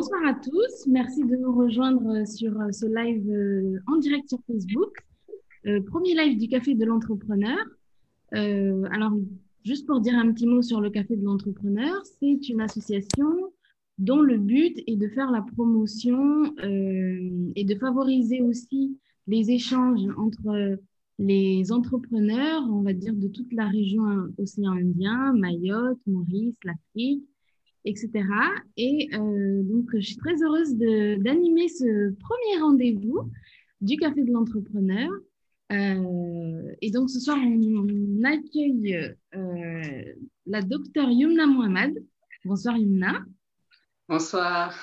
Bonsoir à tous, merci de nous rejoindre sur ce live en direct sur Facebook. Premier live du Café de l'Entrepreneur. Alors, juste pour dire un petit mot sur le Café de l'Entrepreneur, c'est une association dont le but est de faire la promotion et de favoriser aussi les échanges entre les entrepreneurs, on va dire, de toute la région océan Indien, Mayotte, Maurice, l'Afrique, etc. Et donc, je suis très heureuse d'animer ce premier rendez-vous du Café de l'Entrepreneur. Et donc, ce soir, on accueille la docteure Youmna Mouhamad. Bonsoir, Youmna. Bonsoir.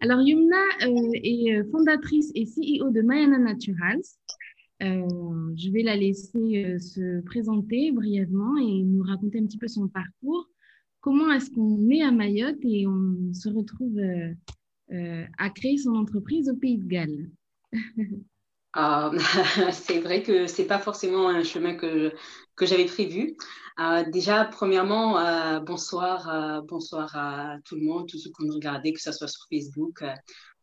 Alors, Youmna est fondatrice et CEO de Myana Naturals. Je vais la laisser se présenter brièvement et nous raconter un petit peu son parcours. Comment est-ce qu'on est à Mayotte et on se retrouve à créer son entreprise au Pays de Galles? C'est vrai que ce n'est pas forcément un chemin que j'avais prévu. Déjà, premièrement, bonsoir à tout le monde, tous ceux qui nous regardaient, que ce soit sur Facebook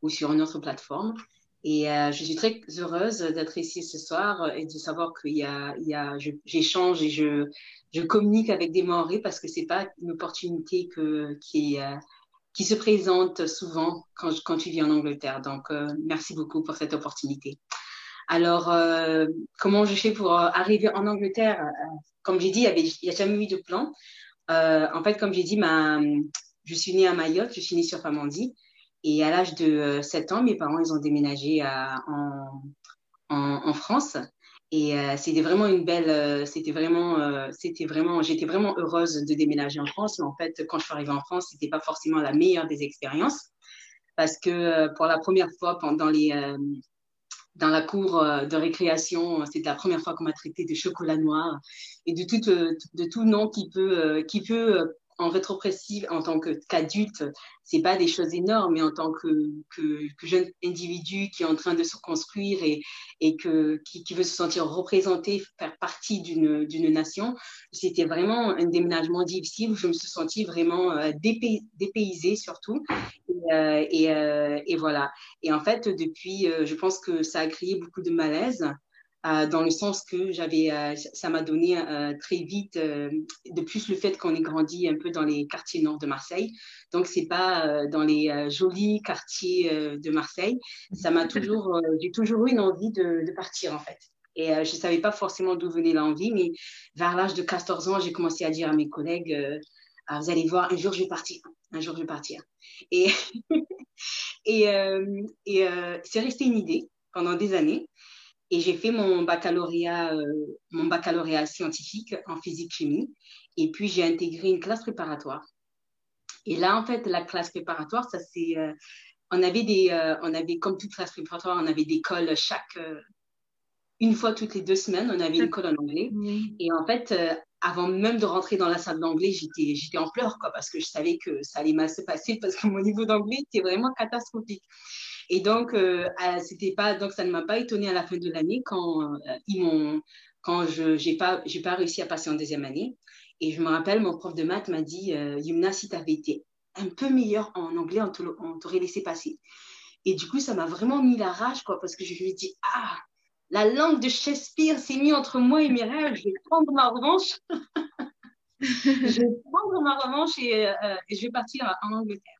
ou sur une autre plateforme. Et je suis très heureuse d'être ici ce soir et de savoir que j'échange et je communique avec des Maoris, parce que ce n'est pas une opportunité qui se présente souvent quand tu vis en Angleterre. Donc, merci beaucoup pour cette opportunité. Alors, comment je fais pour arriver en Angleterre? Comme j'ai dit, il n'y a jamais eu de plan. En fait, comme j'ai dit, je suis née à Mayotte, je suis née sur Pamandzi. Et à l'âge de 7 ans, mes parents, ils ont déménagé en France. Et c'était vraiment j'étais vraiment heureuse de déménager en France. Mais en fait, quand je suis arrivée en France, ce n'était pas forcément la meilleure des expériences. Parce que pour la première fois, dans la cour de récréation, c'était la première fois qu'on m'a traité de chocolat noir et de tout nom qui peut en rétropressive, en tant qu'adulte, c'est pas des choses énormes, mais en tant que jeune individu qui est en train de se construire et qui veut se sentir représenté, faire partie d'une nation, c'était vraiment un déménagement difficile où je me suis sentie vraiment dépaysée surtout. Et voilà. Et en fait, depuis, je pense que ça a créé beaucoup de malaise. Dans le sens que ça m'a donné très vite, de plus le fait qu'on ait grandi un peu dans les quartiers nord de Marseille, donc c'est pas dans les jolis quartiers de Marseille, ça m'a toujours, j'ai toujours eu une envie de partir en fait. Et je ne savais pas forcément d'où venait l'envie, mais vers l'âge de 14 ans, j'ai commencé à dire à mes collègues, vous allez voir, un jour je vais partir, un jour je vais partir. Et, et c'est resté une idée pendant des années. Et j'ai fait mon baccalauréat scientifique en physique-chimie. Et puis, j'ai intégré une classe préparatoire. Et là, en fait, la classe préparatoire, ça c'est… on avait, comme toute classe préparatoire, on avait des colles une fois toutes les 2 semaines, on avait une colle en anglais. Et en fait… avant même de rentrer dans la salle d'anglais, j'étais en pleurs, quoi, parce que je savais que ça allait mal se passer, parce que mon niveau d'anglais était vraiment catastrophique. Et donc, ça ne m'a pas étonnée à la fin de l'année quand j'ai pas réussi à passer en deuxième année. Et je me rappelle, mon prof de maths m'a dit, Youmna, si tu avais été un peu meilleure en anglais, on t'aurait laissé passer. Et du coup, ça m'a vraiment mis la rage, quoi, parce que je me dis, ah, la langue de Shakespeare s'est mise entre moi et mes rêves. Je vais prendre ma revanche. Je vais prendre ma revanche et je vais partir en Angleterre.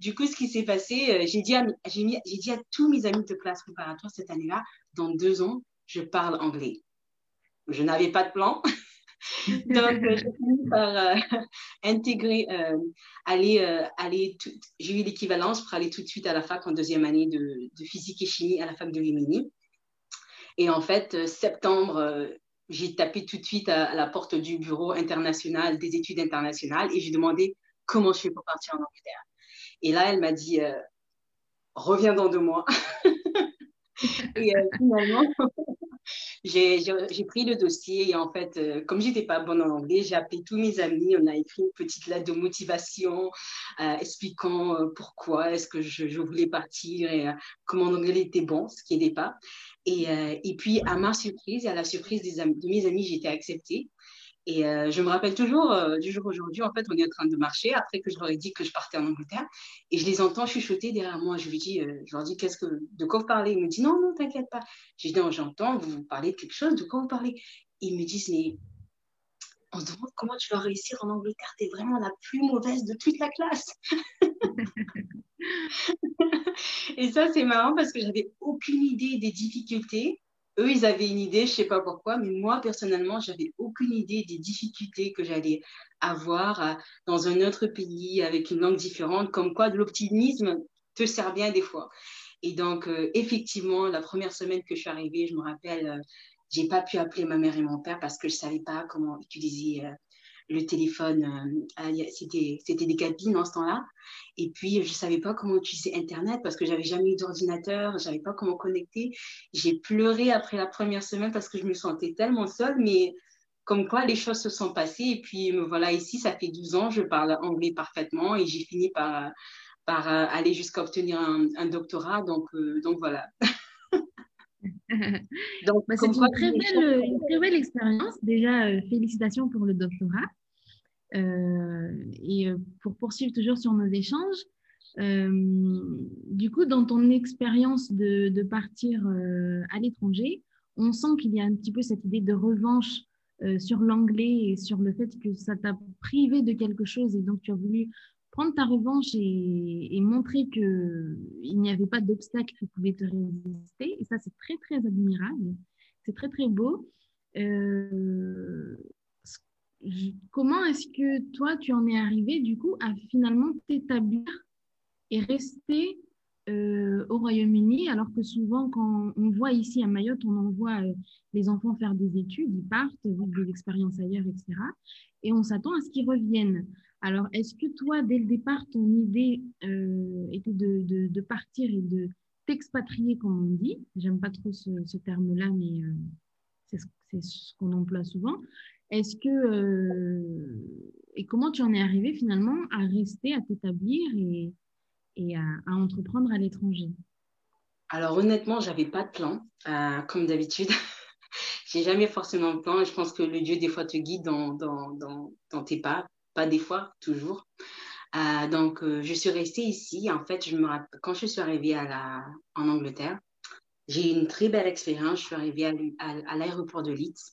Du coup, ce qui s'est passé, j'ai dit à tous mes amis de classe préparatoire cette année-là, dans 2 ans, je parle anglais. Je n'avais pas de plan. Donc, j'ai fini par intégrer, j'ai eu l'équivalence pour aller tout de suite à la fac en deuxième année de physique et chimie à la fac de Luminy. Et en fait, septembre, j'ai tapé tout de suite à la porte du bureau international, des études internationales, et j'ai demandé comment je fais pour partir en Angleterre. Et là, elle m'a dit, reviens dans 2 mois. Et finalement, j'ai pris le dossier et en fait, comme je n'étais pas bonne en anglais, j'ai appelé tous mes amis, on a écrit une petite lettre de motivation expliquant pourquoi est-ce que je voulais partir et comment l'anglais était bon, ce qui n'était pas. Et puis, à ma surprise et à la surprise de mes amis, j'étais acceptée. Et je me rappelle toujours, du jour aujourd'hui, en fait, on est en train de marcher, après que je leur ai dit que je partais en Angleterre, et je les entends chuchoter derrière moi. Je leur dis, de quoi vous parlez? Ils me disent, non, non, t'inquiète pas. Je dis, non, j'entends, vous parlez de quelque chose, de quoi vous parlez? Ils me disent, mais on se demande comment tu vas réussir en Angleterre, t'es vraiment la plus mauvaise de toute la classe. Et ça, c'est marrant parce que j'avais aucune idée des difficultés. Eux, ils avaient une idée, je ne sais pas pourquoi, mais moi, personnellement, je n'avais aucune idée des difficultés que j'allais avoir dans un autre pays avec une langue différente, comme quoi de l'optimisme te sert bien des fois. Et donc, effectivement, la première semaine que je suis arrivée, je me rappelle, je n'ai pas pu appeler ma mère et mon père parce que je ne savais pas comment utiliser le téléphone. C'était des cabines en ce temps-là. Et puis, je ne savais pas comment utiliser Internet parce que je n'avais jamais eu d'ordinateur, je ne savais pas comment connecter. J'ai pleuré après la première semaine parce que je me sentais tellement seule, mais comme quoi les choses se sont passées. Et puis, me voilà ici, ça fait 12 ans, je parle anglais parfaitement et j'ai fini par aller jusqu'à obtenir un doctorat. Donc voilà. Donc, c'est une très belle expérience. Déjà, félicitations pour le doctorat. Et pour poursuivre toujours sur nos échanges, du coup, dans ton expérience de partir à l'étranger, on sent qu'il y a un petit peu cette idée de revanche sur l'anglais et sur le fait que ça t'a privé de quelque chose et donc tu as voulu prendre ta revanche et montrer qu'il n'y avait pas d'obstacle qui pouvait te résister. Et ça, c'est très, très admirable. C'est très, très beau. Comment est-ce que toi, tu en es arrivé du coup à finalement t'établir et rester au Royaume-Uni, alors que souvent, quand on voit ici à Mayotte, on envoie les enfants faire des études, ils partent, vivent des expériences ailleurs, etc. Et on s'attend à ce qu'ils reviennent. Alors, est-ce que toi, dès le départ, ton idée était de partir et de t'expatrier, comme on dit? J'aime pas trop ce terme-là, mais c'est ce qu'on emploie souvent. Est-ce que et comment tu en es arrivée finalement à rester, à t'établir et à entreprendre à l'étranger? Alors honnêtement, j'avais pas de plan, comme d'habitude. J'ai jamais forcément de plan. Et je pense que le Dieu des fois te guide dans tes pas, pas des fois, toujours. Donc je suis restée ici. En fait, je me rappelle quand je suis arrivée en Angleterre, j'ai eu une très belle expérience. Je suis arrivée à l'aéroport de Leeds.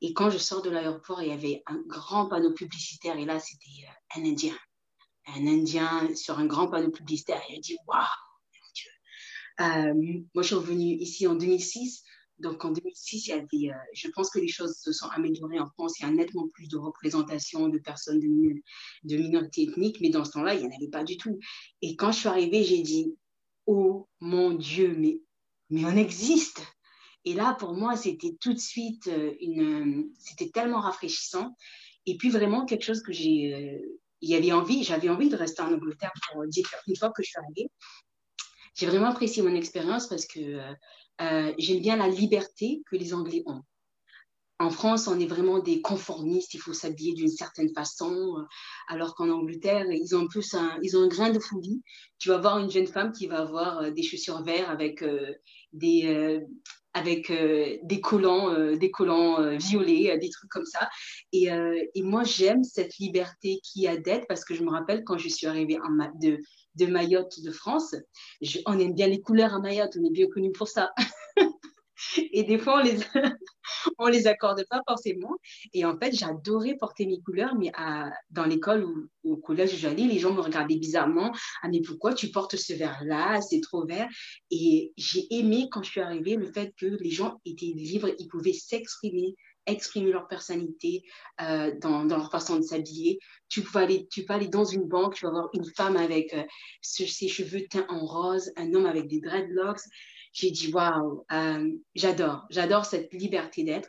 Et quand je sors de l'aéroport, il y avait un grand panneau publicitaire. Et là, c'était un Indien. Un Indien sur un grand panneau publicitaire. Et je dis, waouh, mon Dieu. Moi, je suis revenue ici en 2006. Donc, en 2006, il y avait, je pense que les choses se sont améliorées en France. Il y a nettement plus de représentation de personnes de minorités ethniques. Mais dans ce temps-là, il n'y en avait pas du tout. Et quand je suis arrivée, j'ai dit, oh mon Dieu, mais on existe! Et là, pour moi, c'était tout de suite, c'était tellement rafraîchissant. Et puis vraiment, quelque chose que j'avais envie de rester en Angleterre pour dire une fois que je suis arrivée. J'ai vraiment apprécié mon expérience parce que j'aime bien la liberté que les Anglais ont. En France, on est vraiment des conformistes, il faut s'habiller d'une certaine façon, alors qu'en Angleterre, ils ont un grain de folie. Tu vas voir une jeune femme qui va avoir des chaussures vertes avec des collants, violets, des trucs comme ça. Et moi, j'aime cette liberté qu'il y a d'être parce que je me rappelle quand je suis arrivée de Mayotte, de France, on aime bien les couleurs à Mayotte, on est bien connu pour ça. Et des fois, on les accorde pas forcément. Et en fait, j'adorais porter mes couleurs, mais dans l'école ou au collège où j'allais, les gens me regardaient bizarrement. Ah, mais pourquoi tu portes ce vert-là? C'est trop vert. Et j'ai aimé, quand je suis arrivée, le fait que les gens étaient libres, ils pouvaient exprimer leur personnalité dans leur façon de s'habiller. Tu peux aller dans une banque, tu vas voir une femme avec ses cheveux teints en rose, un homme avec des dreadlocks. J'ai dit, waouh, j'adore cette liberté d'être.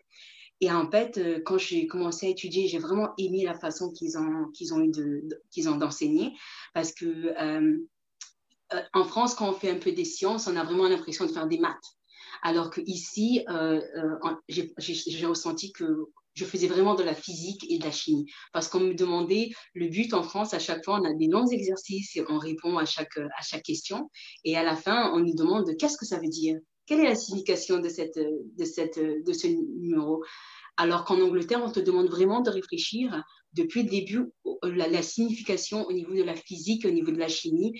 Et en fait, quand j'ai commencé à étudier, j'ai vraiment aimé la façon qu'ils ont d'enseigner. Parce que en France, quand on fait un peu des sciences, on a vraiment l'impression de faire des maths. Alors qu'ici, j'ai ressenti que je faisais vraiment de la physique et de la chimie. Parce qu'on me demandait, le but en France, à chaque fois, on a des longs exercices et on répond à chaque question. Et à la fin, on nous demande, qu'est-ce que ça veut dire? Quelle est la signification de ce numéro? Alors qu'en Angleterre, on te demande vraiment de réfléchir depuis le début la signification au niveau de la physique, au niveau de la chimie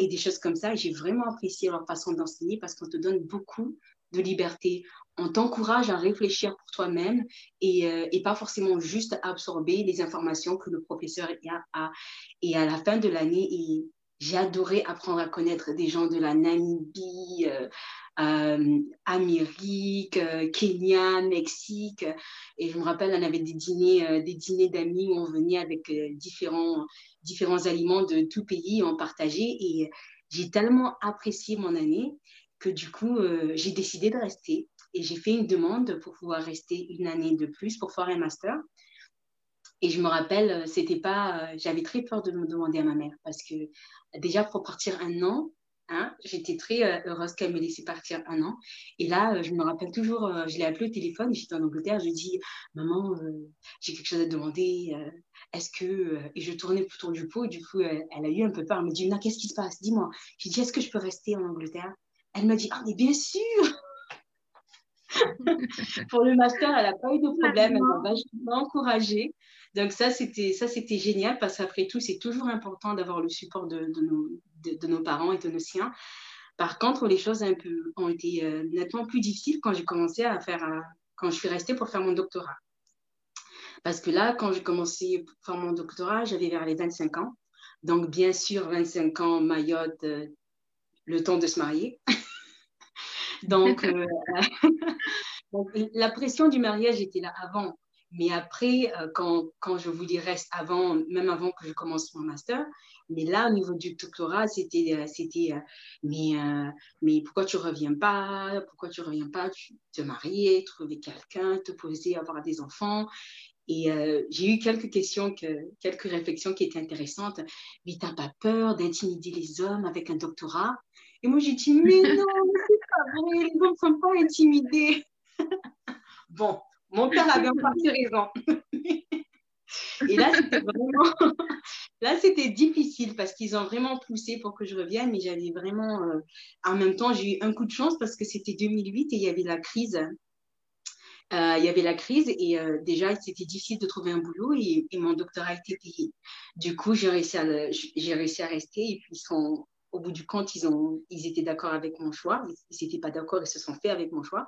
et des choses comme ça. Et j'ai vraiment apprécié leur façon d'enseigner parce qu'on te donne beaucoup de liberté. On t'encourage à réfléchir pour toi-même et pas forcément juste à absorber les informations que le professeur a. Et à la fin de l'année, j'ai adoré apprendre à connaître des gens de la Namibie, Amérique, Kenya, Mexique. Et je me rappelle, on avait des dîners d'amis où on venait avec différents aliments de tout pays, on partageait. Et j'ai tellement apprécié mon année que du coup, j'ai décidé de rester. Et j'ai fait une demande pour pouvoir rester une année de plus pour faire un master. Et je me rappelle, j'avais très peur de me demander à ma mère parce que déjà pour partir un an, hein, j'étais très heureuse qu'elle me laissait partir un an. Et là, je me rappelle toujours, je l'ai appelée au téléphone, j'étais en Angleterre, je lui dis « Maman, j'ai quelque chose à te demander, est-ce que… » Et je tournais autour du pot, du coup, elle a eu un peu peur, elle me dit « Non, qu'est-ce qui se passe? Dis-moi. » Je lui ai dit « Est-ce que je peux rester en Angleterre ?» Elle m'a dit « Ah, mais bien sûr !» Pour le master, elle n'a pas eu de problème, elle m'a vachement encouragée. Donc ça c'était génial parce qu'après tout, c'est toujours important d'avoir le support de nos parents et de nos siens. Par contre, les choses ont été nettement plus difficiles quand j'ai commencé à faire, quand je suis restée pour faire mon doctorat. Parce que là, quand j'ai commencé pour faire mon doctorat, j'avais vers les 25 ans. Donc bien sûr, 25 ans, Mayotte, le temps de se marier. Donc, donc, la pression du mariage était là avant. Mais après, quand je vous dis reste avant, même avant que je commence mon master, mais là, au niveau du doctorat, mais pourquoi tu ne reviens pas? Pourquoi tu ne reviens pas? Te marier, trouver quelqu'un, te poser, avoir des enfants. Et j'ai eu quelques réflexions qui étaient intéressantes. Mais tu n'as pas peur d'intimider les hommes avec un doctorat? Et moi, j'ai dit, mais non, c'est pas vrai, les hommes ne sont pas intimidés. Bon, mon père avait en partie raison. Et là, c'était difficile parce qu'ils ont vraiment poussé pour que je revienne. Mais j'avais vraiment… En même temps, j'ai eu un coup de chance parce que c'était 2008 et il y avait la crise. Et déjà, c'était difficile de trouver un boulot et mon doctorat était payé. Du coup, j'ai réussi à rester et puis au bout du compte, ils étaient d'accord avec mon choix. Ils n'étaient pas d'accord, ils se sont fait avec mon choix.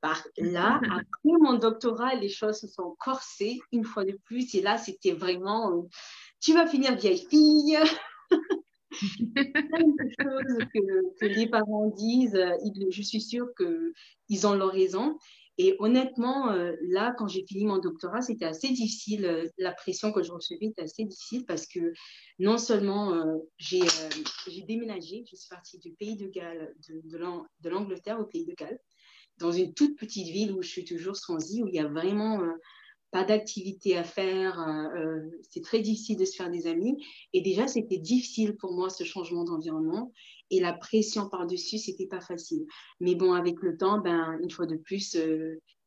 Par là, après mon doctorat, les choses se sont corsées une fois de plus. Et là, c'était vraiment, tu vas finir vieille fille. Plein de choses que les parents disent. Je suis sûre qu'ils ont leur raison. Et honnêtement, là, quand j'ai fini mon doctorat, c'était assez difficile. La pression que je recevais était assez difficile parce que non seulement j'ai déménagé, je suis partie du Pays de Galles, de l'Angleterre au Pays de Galles, dans une toute petite ville où je suis toujours Swansea, où il n'y a vraiment pas d'activité à faire. C'est très difficile de se faire des amis. Et déjà, c'était difficile pour moi ce changement d'environnement. Et la pression par-dessus, ce n'était pas facile. Mais bon, avec le temps, ben, une fois de plus,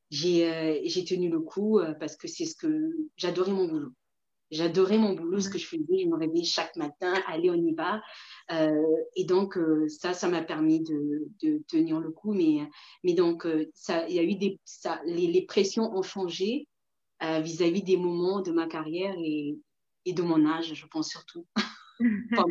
j'ai tenu le coup parce que c'est ce que… J'adorais mon boulot. J'adorais mon boulot, ce que je faisais. Je me réveillais chaque matin, allez, on y va. Et donc, ça m'a permis de tenir le coup. Mais donc, les pressions ont changé vis-à-vis des moments de ma carrière et de mon âge, je pense surtout. Alors,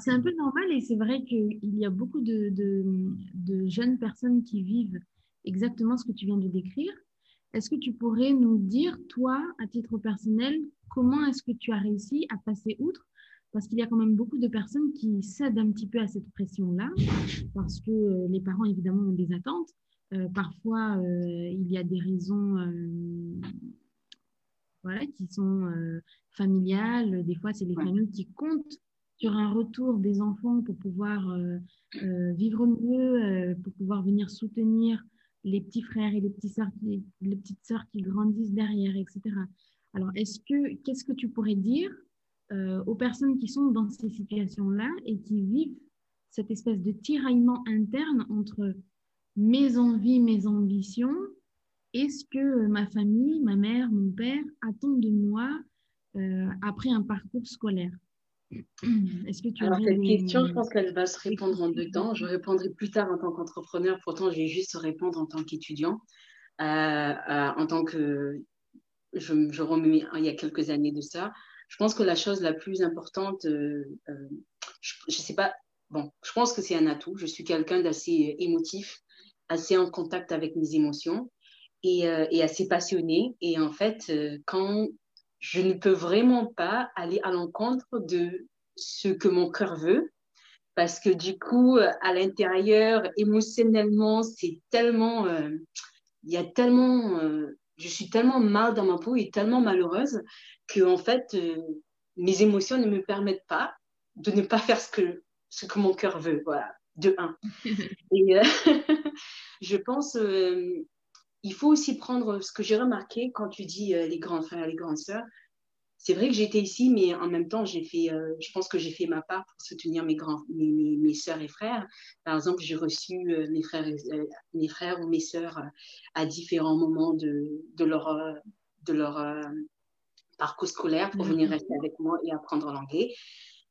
c'est un peu normal et c'est vrai qu'il y a beaucoup de jeunes personnes qui vivent exactement ce que tu viens de décrire. Est-ce que tu pourrais nous dire, toi, à titre personnel, comment est-ce que tu as réussi à passer outre? Parce qu'il y a quand même beaucoup de personnes qui cèdent un petit peu à cette pression-là parce que les parents, évidemment, ont des attentes. Parfois, il y a des raisons… Voilà, qui sont familiales. Des fois, c'est les familles qui comptent sur un retour des enfants pour pouvoir vivre mieux, pour pouvoir venir soutenir les petits frères et les petites sœurs qui grandissent derrière, etc. Alors, qu'est-ce que tu pourrais dire aux personnes qui sont dans ces situations-là et qui vivent cette espèce de tiraillement interne entre mes envies, mes ambitions? Est-ce que ma famille, ma mère, mon père attendent de moi après un parcours scolaire? Est-ce que tu… Alors, cette question, je pense qu'elle va se répondre en deux temps. Je répondrai plus tard en tant qu'entrepreneur. Pourtant, je vais juste répondre en tant qu'étudiant. en tant que je remets il y a quelques années de ça. Je pense que la chose la plus importante, je sais pas, bon, je pense que c'est un atout. Je suis quelqu'un d'assez émotif, assez en contact avec mes émotions et assez passionné. Et en fait, quand je ne peux vraiment pas aller à l'encontre de ce que mon cœur veut, parce que du coup, à l'intérieur, émotionnellement, c'est tellement, il y a tellement, je suis tellement mal dans ma peau et tellement malheureuse que en fait, mes émotions ne me permettent pas de ne pas faire ce que mon cœur veut, voilà, de un. Et je pense, il faut aussi prendre ce que j'ai remarqué quand tu dis les grands frères, les grandes sœurs. C'est vrai que j'étais ici, mais en même temps, j'ai fait, je pense que j'ai fait ma part pour soutenir mes sœurs et frères. Par exemple, j'ai reçu mes frères ou mes sœurs à différents moments de leur parcours scolaire pour venir rester avec moi et apprendre l'anglais.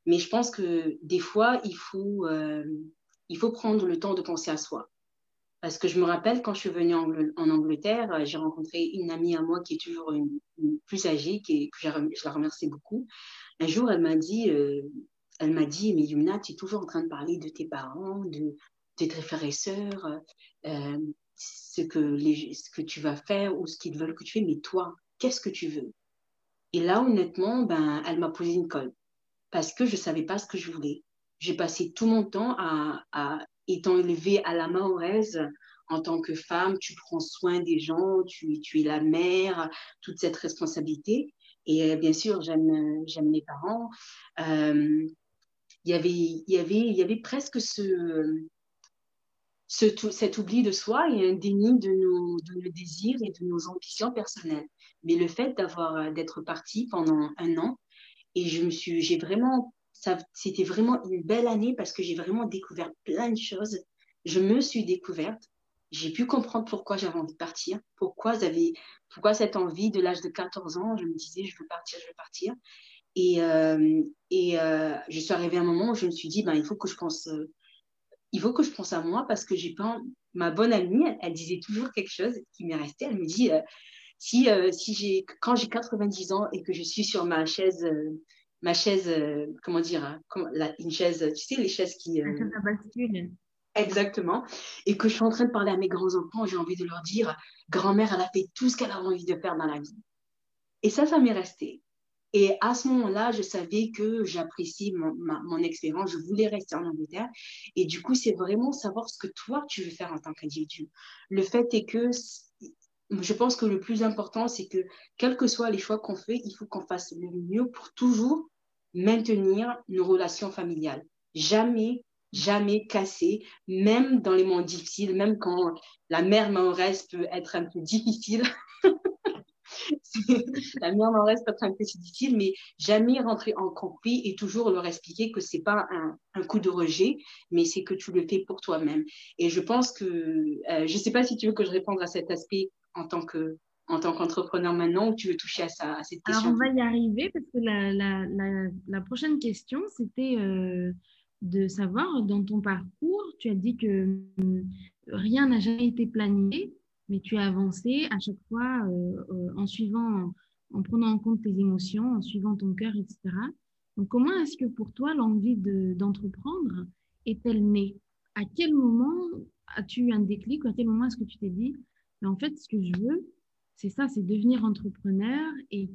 Mais je pense que des fois, il faut prendre le temps de penser à soi. Parce que je me rappelle, quand je suis venue en Angleterre, j'ai rencontré une amie à moi qui est toujours une plus âgée, que je la remercie beaucoup. Un jour, elle m'a dit, mais Youmna, tu es toujours en train de parler de tes parents, de tes frères et sœurs, ce que tu vas faire ou ce qu'ils veulent que tu fais, mais toi, qu'est-ce que tu veux? Et là, honnêtement, ben, elle m'a posé une colle parce que je ne savais pas ce que je voulais. J'ai passé tout mon temps étant élevée à la mahoraise, en tant que femme, tu prends soin des gens, tu es la mère, toute cette responsabilité. Et bien sûr, j'aime les parents. Il y avait presque cet oubli de soi et un déni de nos désirs et de nos ambitions personnelles. Mais le fait d'être partie pendant un an, et j'ai vraiment... C'était vraiment une belle année parce que j'ai vraiment découvert plein de choses. Je me suis découverte. J'ai pu comprendre pourquoi j'avais envie de partir, pourquoi cette envie de l'âge de 14 ans. Je me disais, je veux partir. Et je suis arrivée à un moment où je me suis dit, ben, il faut que je pense à moi parce que j'ai pas... Ma bonne amie, elle disait toujours quelque chose qui m'est resté. Elle me dit, quand j'ai 90 ans et que je suis sur ma chaise... comment dire, une chaise, tu sais, les chaises qui... La bascule. Exactement. Et que je suis en train de parler à mes grands-enfants, j'ai envie de leur dire, grand-mère, elle a fait tout ce qu'elle a envie de faire dans la vie. Et ça m'est resté. Et à ce moment-là, je savais que j'appréciais mon expérience, je voulais rester en Angleterre. Et du coup, c'est vraiment savoir ce que toi, tu veux faire en tant qu'individu. Le fait est que... Je pense que le plus important, c'est que, quels que soient les choix qu'on fait, il faut qu'on fasse le mieux pour toujours maintenir nos relations familiales. Jamais, jamais casser, même dans les moments difficiles, même quand la mère mahoraise peut être un peu difficile. La mère mahoraise peut être un peu difficile, mais jamais rentrer en conflit et toujours leur expliquer que ce n'est pas un coup de rejet, mais c'est que tu le fais pour toi-même. Et je pense que, je ne sais pas si tu veux que je réponde à cet aspect en tant qu'entrepreneur maintenant, tu veux toucher à cette question? Alors, on va y arriver parce que la prochaine question, c'était de savoir, dans ton parcours, tu as dit que rien n'a jamais été planifié, mais tu as avancé à chaque fois en prenant en compte tes émotions, en suivant ton cœur, etc. Donc, comment est-ce que pour toi, l'envie d'entreprendre est-elle née? À quel moment as-tu eu un déclic? À quel moment est-ce que tu t'es dit, mais en fait, ce que je veux, c'est ça, c'est devenir entrepreneur. Et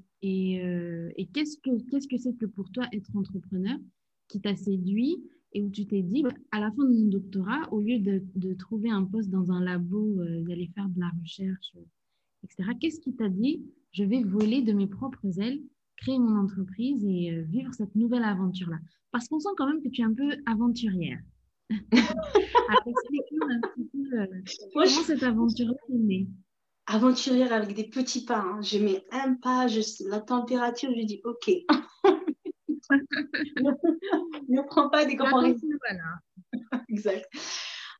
qu'est-ce que c'est que pour toi être entrepreneur qui t'a séduit et où tu t'es dit, à la fin de mon doctorat, au lieu de trouver un poste dans un labo, d'aller faire de la recherche, etc., qu'est-ce qui t'a dit, je vais voler de mes propres ailes, créer mon entreprise et vivre cette nouvelle aventure-là? Parce qu'on sent quand même que tu es un peu aventurière. Explique-nous un petit peu comment cette aventure est née. Aventurière avec des petits pas, hein. Je mets un pas, la température, je dis ok. Ne prends pas des grands risques. Voilà. Exact.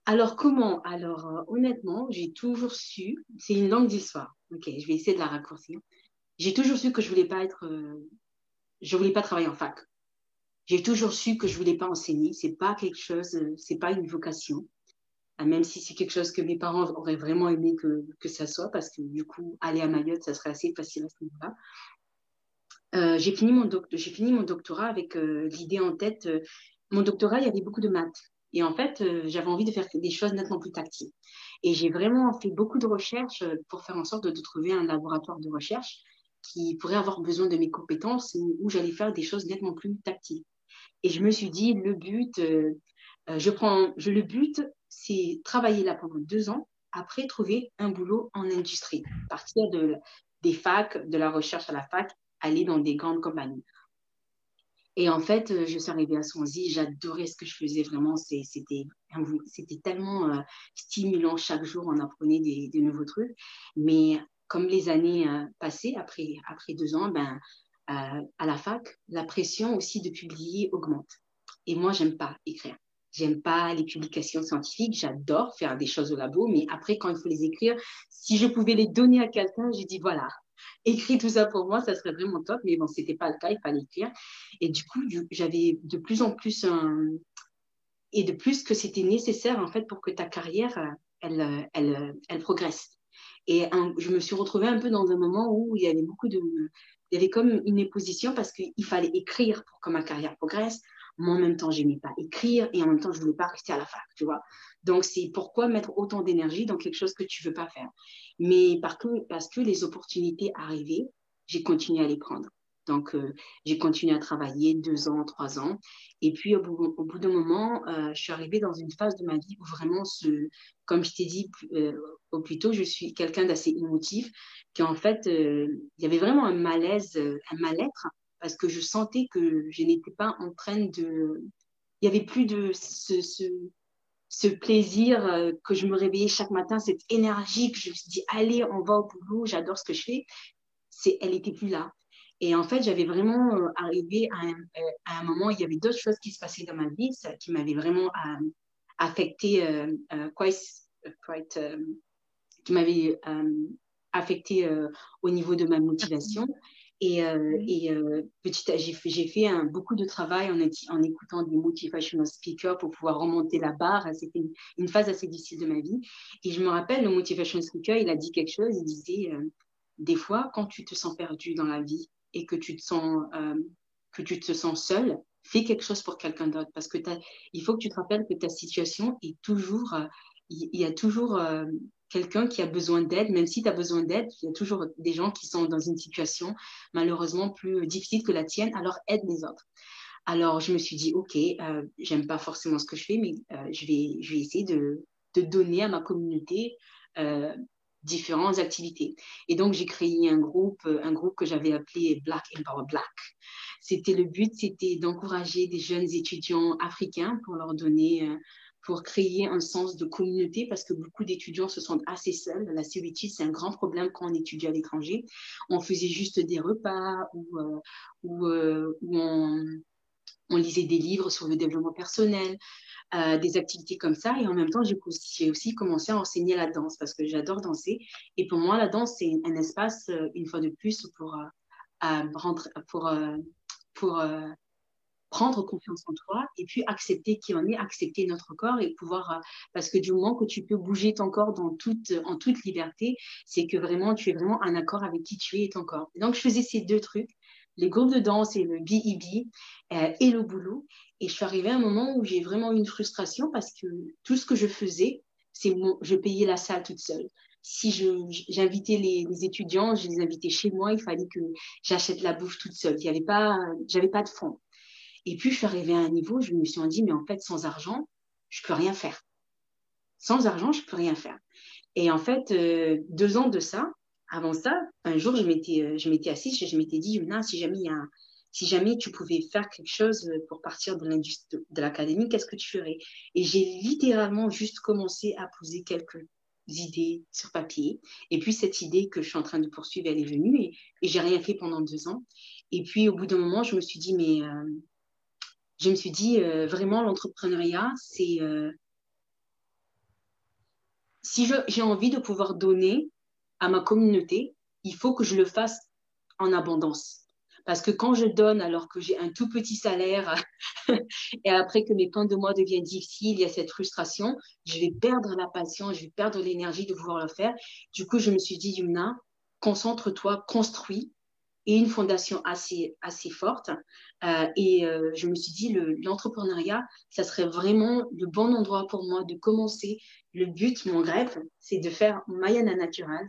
Alors comment? Alors honnêtement, j'ai toujours su, c'est une longue histoire. Ok, je vais essayer de la raccourcir. J'ai toujours su que je voulais pas être, je voulais pas travailler en fac. J'ai toujours su que je voulais pas enseigner, c'est pas une vocation. même si c'est quelque chose que mes parents auraient vraiment aimé que ça soit, parce que du coup, aller à Mayotte, ça serait assez facile à ce niveau-là. J'ai fini mon doctorat avec l'idée en tête. Mon doctorat, il y avait beaucoup de maths. Et en fait, j'avais envie de faire des choses nettement plus tactiles. Et j'ai vraiment fait beaucoup de recherches pour faire en sorte de trouver un laboratoire de recherche qui pourrait avoir besoin de mes compétences, où j'allais faire des choses nettement plus tactiles. Et je me suis dit, le but, c'est travailler là pendant 2 ans, après trouver un boulot en industrie, partir des facs, de la recherche à la fac, aller dans des grandes compagnies. Et en fait, je suis arrivée à Swansea, j'adorais ce que je faisais vraiment, c'était tellement stimulant, chaque jour on apprenait des nouveaux trucs, mais comme les années passées, après 2 ans, à la fac, la pression aussi de publier augmente. Et moi, j'aime pas écrire. J'aime pas les publications scientifiques, j'adore faire des choses au labo, mais après, quand il faut les écrire, si je pouvais les donner à quelqu'un, j'ai dit voilà, écris tout ça pour moi, ça serait vraiment top, mais bon, c'était pas le cas, il fallait écrire. Et du coup, j'avais de plus en plus que c'était nécessaire en fait pour que ta carrière, elle progresse. Et je me suis retrouvée un peu dans un moment où il y avait comme une opposition parce qu'il fallait écrire pour que ma carrière progresse. Moi, en même temps, je n'aimais pas écrire et en même temps, je ne voulais pas rester à la fac, tu vois. Donc, c'est pourquoi mettre autant d'énergie dans quelque chose que tu ne veux pas faire. Mais parce que les opportunités arrivaient, j'ai continué à les prendre. Donc, j'ai continué à travailler 2 ans, 3 ans. Et puis, au bout d'un moment, je suis arrivée dans une phase de ma vie où vraiment, comme je t'ai dit au plus tôt, je suis quelqu'un d'assez émotif, qu'en fait, il y avait vraiment un malaise, un mal-être, parce que je sentais que je n'étais pas en train de... Il n'y avait plus de ce plaisir que je me réveillais chaque matin, cette énergie que je me suis dit, allez, on va au boulot, j'adore ce que je fais. Elle n'était plus là. Et en fait, j'avais vraiment arrivé à un moment, il y avait d'autres choses qui se passaient dans ma vie, qui m'avaient vraiment affecté, au niveau de ma motivation. J'ai fait beaucoup de travail en écoutant des motivational speakers pour pouvoir remonter la barre. C'était une phase assez difficile de ma vie. Et je me rappelle, le motivational speaker, il a dit quelque chose, il disait, des fois, quand tu te sens perdu dans la vie, et que tu te sens seul, fais quelque chose pour quelqu'un d'autre. Parce que il faut que tu te rappelles que ta situation est toujours, il y a toujours quelqu'un qui a besoin d'aide. Même si tu as besoin d'aide, il y a toujours des gens qui sont dans une situation malheureusement plus difficile que la tienne, alors aide les autres. Alors je me suis dit, ok, j'aime pas forcément ce que je fais, mais je vais essayer de donner à ma communauté différentes activités. Et donc, j'ai créé un groupe que j'avais appelé Black Empower Black. Le but, c'était d'encourager des jeunes étudiants africains pour créer un sens de communauté, parce que beaucoup d'étudiants se sentent assez seuls. La solitude, c'est un grand problème quand on étudie à l'étranger. On faisait juste des repas ou on lisait des livres sur le développement personnel, des activités comme ça. Et en même temps, j'ai aussi commencé à enseigner la danse parce que j'adore danser. Et pour moi, la danse, c'est un espace, une fois de plus, pour prendre confiance en toi et puis accepter qui on est, accepter notre corps et pouvoir... parce que du moment que tu peux bouger ton corps en toute liberté, c'est que vraiment, tu es vraiment en accord avec qui tu es et ton corps. Et donc, je faisais ces 2 trucs. Les groupes de danse et le BEB et le boulot. Et je suis arrivée à un moment où j'ai vraiment eu une frustration parce que tout ce que je faisais, je payais la salle toute seule. Si j'invitais les étudiants, je les invitais chez moi, il fallait que j'achète la bouffe toute seule. J'avais pas de fonds. Et puis, je suis arrivée à un niveau où je me suis dit, mais en fait, sans argent, je peux rien faire. Sans argent, je peux rien faire. Et en fait, 2 ans de ça. Avant ça, un jour, je m'étais assise et je m'étais dit, Youmna, si jamais tu pouvais faire quelque chose pour partir de l'académie, qu'est-ce que tu ferais? Et j'ai littéralement juste commencé à poser quelques idées sur papier. Et puis, cette idée que je suis en train de poursuivre, elle est venue et j'ai rien fait pendant 2 ans. Et puis, au bout d'un moment, je me suis dit, vraiment, l'entrepreneuriat, c'est... si j'ai envie de pouvoir donner à ma communauté, il faut que je le fasse en abondance. Parce que quand je donne alors que j'ai un tout petit salaire et après que mes fins de mois deviennent difficiles, il y a cette frustration, je vais perdre la passion, je vais perdre l'énergie de vouloir le faire. Du coup, je me suis dit, Youmna, concentre-toi, construis. Et une fondation assez forte. Je me suis dit, l'entrepreneuriat, ça serait vraiment le bon endroit pour moi de commencer. Le but, mon rêve, c'est de faire Myana Naturals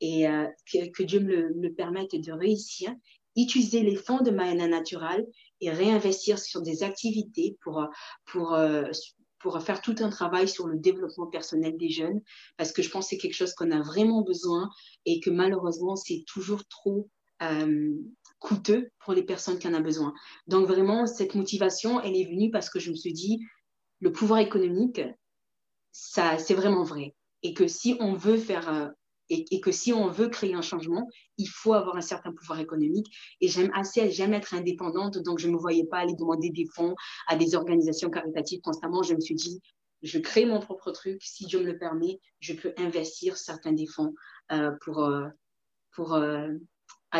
et que Dieu me permette de réussir, utiliser les fonds de Myana Naturals et réinvestir sur des activités pour faire tout un travail sur le développement personnel des jeunes, parce que je pense que c'est quelque chose qu'on a vraiment besoin et que malheureusement, c'est toujours trop coûteux pour les personnes qui en ont besoin. Donc vraiment, cette motivation, elle est venue parce que je me suis dit, le pouvoir économique, ça, c'est vraiment vrai. Et que si on veut faire, que si on veut créer un changement, il faut avoir un certain pouvoir économique. Et j'aime être indépendante, donc je ne me voyais pas aller demander des fonds à des organisations caritatives constamment. Je me suis dit, je crée mon propre truc. Si Dieu me le permet, je peux investir certains des fonds à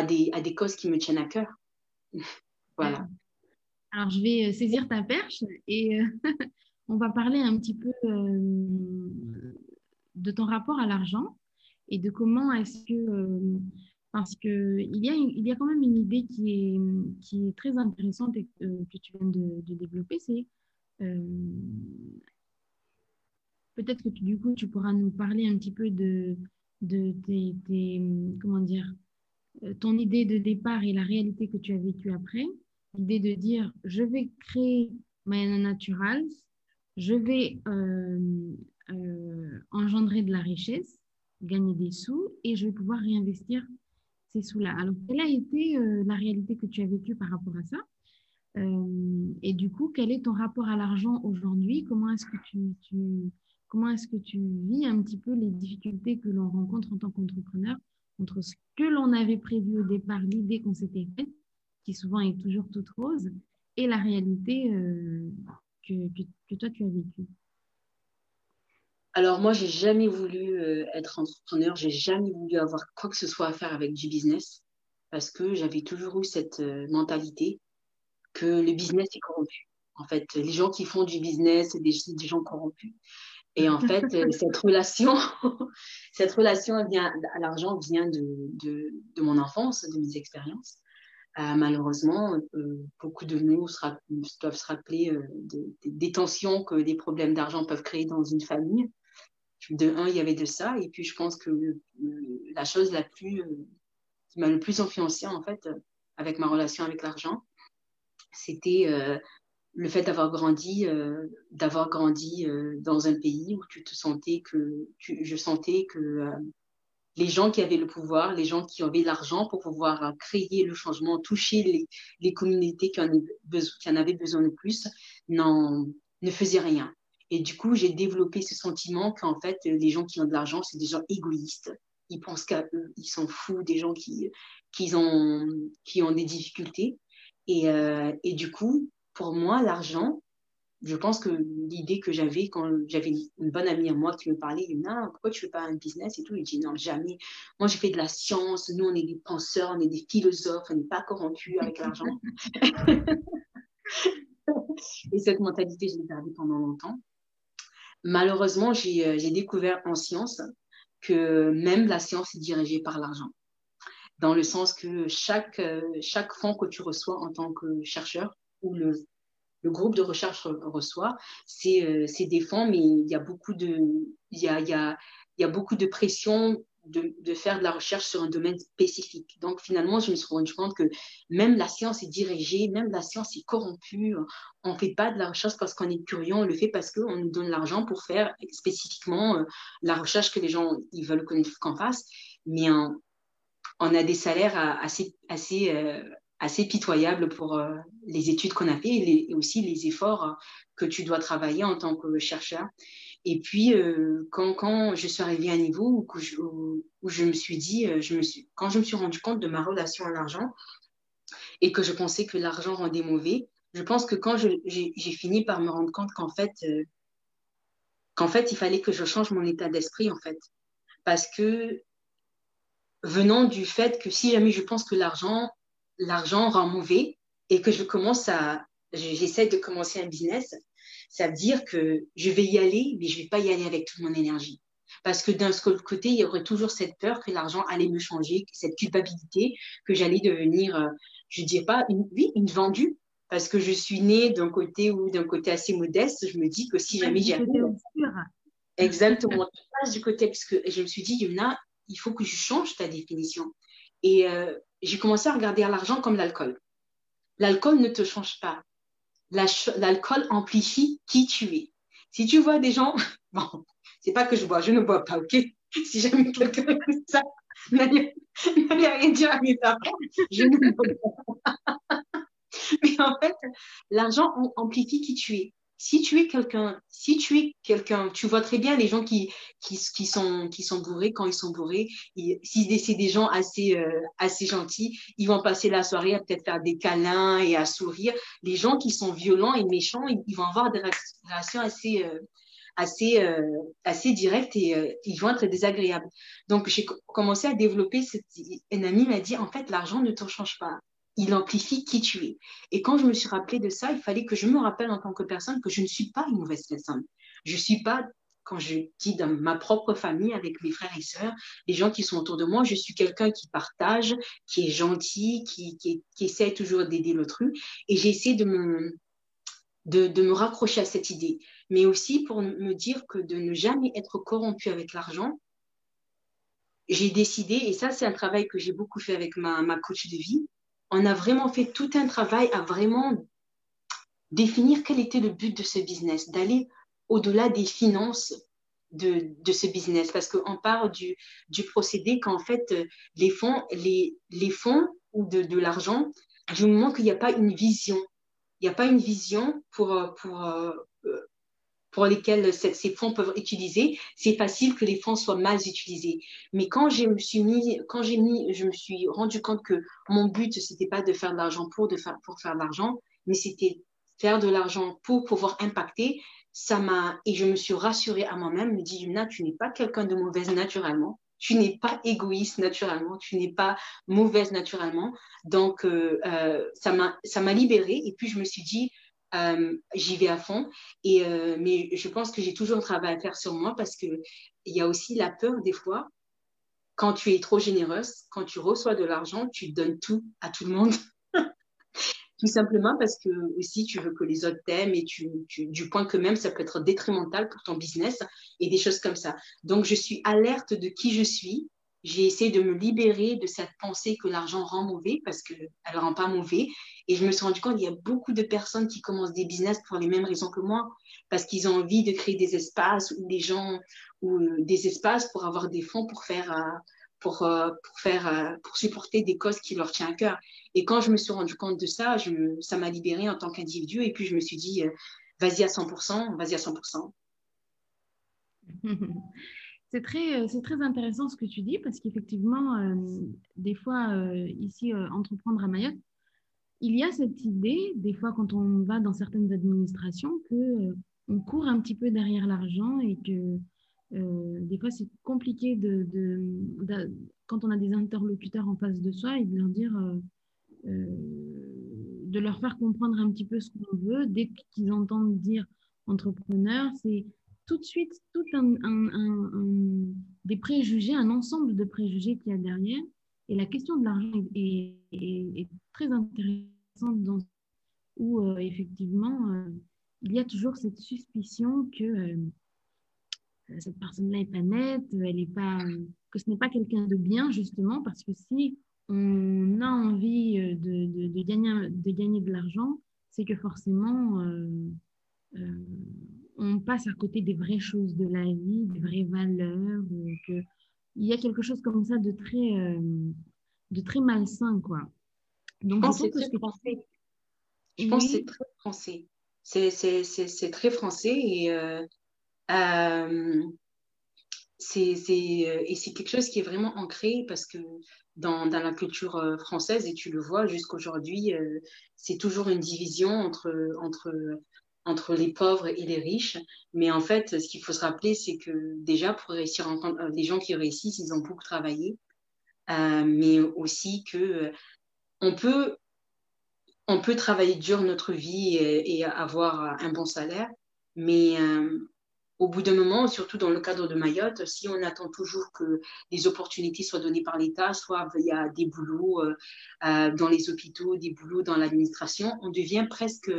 des causes qui me tiennent à cœur. Voilà. Alors, je vais saisir ta perche et on va parler un petit peu de ton rapport à l'argent et de comment est-ce que... parce qu'il y a quand même une idée qui est très intéressante et que tu viens de développer, c'est... peut-être que du coup, tu pourras nous parler un petit peu comment dire... ton idée de départ et la réalité que tu as vécue après, l'idée de dire je vais créer Myana Naturals, je vais engendrer de la richesse, gagner des sous et je vais pouvoir réinvestir ces sous-là. Alors, quelle a été la réalité que tu as vécue par rapport à ça et du coup, quel est ton rapport à l'argent aujourd'hui? Comment est-ce que tu vis un petit peu les difficultés que l'on rencontre en tant qu'entrepreneur entre ce que l'on avait prévu au départ, l'idée qu'on s'était faite, qui souvent est toujours toute rose, et la réalité que toi, tu as vécue? Alors, moi, je n'ai jamais voulu être entrepreneur, je n'ai jamais voulu avoir quoi que ce soit à faire avec du business, parce que j'avais toujours eu cette mentalité que le business est corrompu. En fait, les gens qui font du business, c'est des gens corrompus. Et en fait, cette relation à l'argent vient de mon enfance, de mes expériences. Malheureusement, beaucoup de nous doivent se rappeler des tensions que des problèmes d'argent peuvent créer dans une famille. Il y avait de ça. Et puis, je pense que la chose qui m'a le plus influencée, en fait, avec ma relation avec l'argent, c'était... le fait d'avoir grandi dans un pays où je sentais que les gens qui avaient le pouvoir, les gens qui avaient l'argent pour pouvoir créer le changement, toucher les communautés qui en avaient besoin le plus, ne faisaient rien. Et du coup, j'ai développé ce sentiment qu'en fait, les gens qui ont de l'argent, c'est des gens égoïstes. Ils pensent qu'à eux, ils s'en foutent des gens qui ont des difficultés. Et du coup, pour moi, l'argent, je pense que l'idée que j'avais quand j'avais une bonne amie à moi qui me parlait, Youmna, pourquoi tu ne fais pas un business et tout? Je dis non, jamais. Moi, j'ai fait de la science. Nous, on est des penseurs, on est des philosophes, on n'est pas corrompus avec l'argent. Et cette mentalité, je l'ai gardée pendant longtemps. Malheureusement, j'ai découvert en science que même la science est dirigée par l'argent. Dans le sens que chaque fonds que tu reçois en tant que chercheur, où le groupe de recherche reçoit, c'est des fonds, mais il y a beaucoup de pression de faire de la recherche sur un domaine spécifique. Donc, finalement, je me suis rendu compte que même la science est dirigée, même la science est corrompue. On ne fait pas de la recherche parce qu'on est curieux, on le fait parce qu'on nous donne l'argent pour faire spécifiquement la recherche que les gens ils veulent qu'on fasse. Mais on a des salaires assez pitoyable pour les études qu'on a fait et aussi les efforts que tu dois travailler en tant que chercheur. Et puis, quand je suis arrivée à un niveau où je me suis dit, quand je me suis rendu compte de ma relation à l'argent et que je pensais que l'argent rendait mauvais, je pense que quand j'ai fini par me rendre compte qu'en fait, il fallait que je change mon état d'esprit, en fait. Parce que, venant du fait que si jamais je pense que l'argent l'argent rend mauvais et que je commence à, j'essaie de commencer un business, ça veut dire que je vais y aller, mais je ne vais pas y aller avec toute mon énergie. Parce que d'un seul côté, il y aurait toujours cette peur que l'argent allait me changer, cette culpabilité, que j'allais devenir, je ne dirais pas, une vendue. Parce que je suis née d'un côté assez modeste, je me dis que si jamais j'avais… Exactement. Je passe du côté, parce que je me suis dit, Youmna, il faut que je change ta définition. Et j'ai commencé à regarder l'argent comme l'alcool. L'alcool ne te change pas. L'alcool amplifie qui tu es. Si tu vois des gens… Bon, c'est pas que je bois, je ne bois pas, ok? Si jamais quelqu'un écoute ça, n'allez rien dire à mes parents, je ne bois pas. Mais en fait, l'argent amplifie qui tu es. Si tu es quelqu'un, tu vois très bien les gens qui sont bourrés, quand ils sont bourrés, si c'est des gens assez gentils, ils vont passer la soirée à peut-être faire des câlins et à sourire. Les gens qui sont violents et méchants, ils vont avoir des réactions assez directes et ils vont être désagréables. Donc, j'ai commencé à développer, une amie m'a dit, en fait, l'argent ne te change pas. Il amplifie qui tu es. Et quand je me suis rappelée de ça, il fallait que je me rappelle en tant que personne que je ne suis pas une mauvaise personne. Je ne suis pas, quand je dis dans ma propre famille, avec mes frères et sœurs, les gens qui sont autour de moi, je suis quelqu'un qui partage, qui est gentil, qui essaie toujours d'aider l'autrui. Et j'ai essayé de me raccrocher à cette idée. Mais aussi pour me dire que de ne jamais être corrompu avec l'argent, j'ai décidé, et ça c'est un travail que j'ai beaucoup fait avec ma coach de vie, on a vraiment fait tout un travail à vraiment définir quel était le but de ce business, d'aller au-delà des finances de ce business. Parce qu'on part du procédé qu'en fait, les fonds ou de l'argent, du moment qu'il n'y a pas une vision, il n'y a pas une vision pour lesquels ces fonds peuvent utiliser, c'est facile que les fonds soient mal utilisés. Mais quand je me suis rendu compte que mon but, ce n'était pas de faire de l'argent pour faire de l'argent, mais c'était faire de l'argent pour pouvoir impacter, et je me suis rassurée à moi-même, me dit, Youmna, tu n'es pas quelqu'un de mauvaise naturellement, tu n'es pas égoïste naturellement, tu n'es pas mauvaise naturellement. Donc, ça m'a libérée. Et puis, je me suis dit, j'y vais à fond, mais je pense que j'ai toujours un travail à faire sur moi parce qu'il y a aussi la peur des fois, quand tu es trop généreuse, quand tu reçois de l'argent, tu donnes tout à tout le monde. Tout simplement parce que aussi tu veux que les autres t'aiment et du point que même ça peut être détrimental pour ton business et des choses comme ça. Donc je suis alerte de qui je suis. J'ai essayé de me libérer de cette pensée que l'argent rend mauvais parce qu'elle ne rend pas mauvais. Et je me suis rendu compte qu'il y a beaucoup de personnes qui commencent des business pour les mêmes raisons que moi, parce qu'ils ont envie de créer des espaces ou des espaces pour avoir des fonds pour supporter des causes qui leur tiennent à cœur. Et quand je me suis rendu compte de ça, ça m'a libérée en tant qu'individu. Et puis, je me suis dit, vas-y à 100%, vas-y à 100%. C'est très intéressant ce que tu dis parce qu'effectivement, des fois, ici, entreprendre à Mayotte, il y a cette idée, des fois, quand on va dans certaines administrations, qu'on court un petit peu derrière l'argent et que des fois, c'est compliqué quand on a des interlocuteurs en face de soi et de leur dire, de leur faire comprendre un petit peu ce qu'on veut. Dès qu'ils entendent dire entrepreneur, c'est tout de suite, tout des préjugés, un ensemble de préjugés qu'il y a derrière. Et la question de l'argent est très intéressante où, effectivement, il y a toujours cette suspicion que cette personne-là n'est pas nette, que ce n'est pas quelqu'un de bien, justement, parce que si on a envie de gagner de l'argent, c'est que forcément... on passe à côté des vraies choses de la vie, des vraies valeurs. Donc, il y a quelque chose comme ça de très malsain, quoi. Donc, je pense que c'est très français. C'est très français et c'est quelque chose qui est vraiment ancré parce que dans la culture française, et tu le vois jusqu'aujourd'hui, c'est toujours une division entre les pauvres et les riches, mais en fait, ce qu'il faut se rappeler, c'est que déjà, pour réussir, les gens qui réussissent, ils ont beaucoup travaillé, mais aussi que on peut travailler dur notre vie et avoir un bon salaire, mais au bout d'un moment, surtout dans le cadre de Mayotte, si on attend toujours que des opportunités soient données par l'État, soit il y a des boulots dans les hôpitaux, des boulots dans l'administration, on devient presque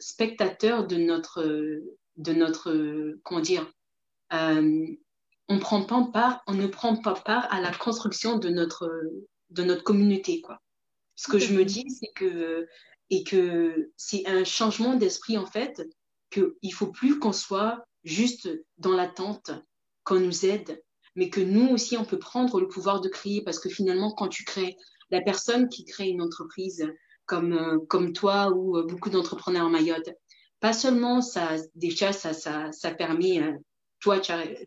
spectateur de notre comment dire, on ne prend pas part à la construction de notre communauté, quoi. Ce que je me dis, c'est que c'est un changement d'esprit, en fait, qu'il ne faut plus qu'on soit juste dans l'attente qu'on nous aide, mais que nous aussi, on peut prendre le pouvoir de créer, parce que finalement, quand tu crées, la personne qui crée une entreprise comme toi ou beaucoup d'entrepreneurs en Mayotte, pas seulement ça permet... Toi,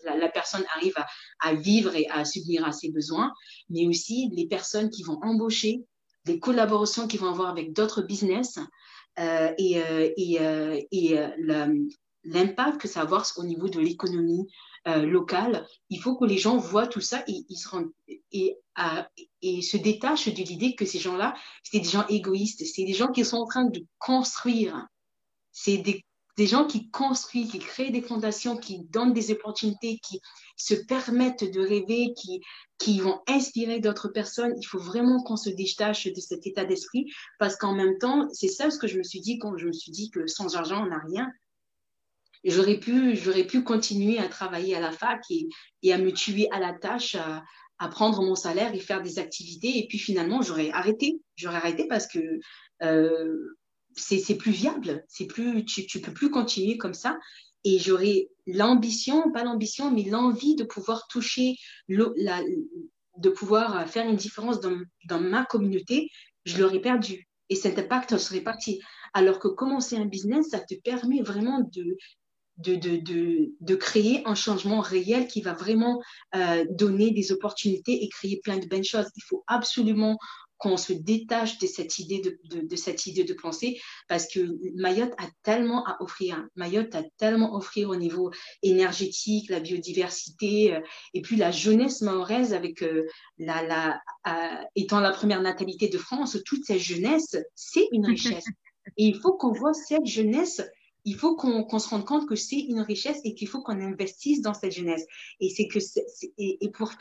la personne arrive à vivre et à subvenir à ses besoins, mais aussi les personnes qui vont embaucher, les collaborations qu'ils vont avoir avec d'autres business l'impact que ça va avoir au niveau de l'économie locale. Il faut que les gens voient tout ça et se détachent de l'idée que ces gens-là, c'est des gens égoïstes, c'est des gens qui sont en train de construire, c'est des gens qui construisent, qui créent des fondations, qui donnent des opportunités, qui se permettent de rêver, qui vont inspirer d'autres personnes. Il faut vraiment qu'on se détache de cet état d'esprit, parce qu'en même temps, c'est ça ce que je me suis dit quand je me suis dit que sans argent, on n'a rien. J'aurais pu continuer à travailler à la fac et à me tuer à la tâche, à prendre mon salaire et faire des activités. Et puis finalement, j'aurais arrêté parce que... c'est plus viable, tu peux plus continuer comme ça. Et j'aurais l'ambition, pas l'ambition, mais l'envie de pouvoir toucher, de pouvoir faire une différence dans ma communauté, je l'aurais perdu. Et cet impact serait parti. Alors que commencer un business, ça te permet vraiment de créer un changement réel qui va vraiment donner des opportunités et créer plein de bonnes choses. Il faut absolument qu'on se détache de cette idée de cette idée de pensée, parce que Mayotte a tellement à offrir. Mayotte a tellement à offrir au niveau énergétique, la biodiversité, et puis la jeunesse mahoraise, avec étant la première natalité de France, toute cette jeunesse, c'est une richesse. Et il faut qu'on voit cette jeunesse, il faut qu'on se rende compte que c'est une richesse et qu'il faut qu'on investisse dans cette jeunesse. Et pour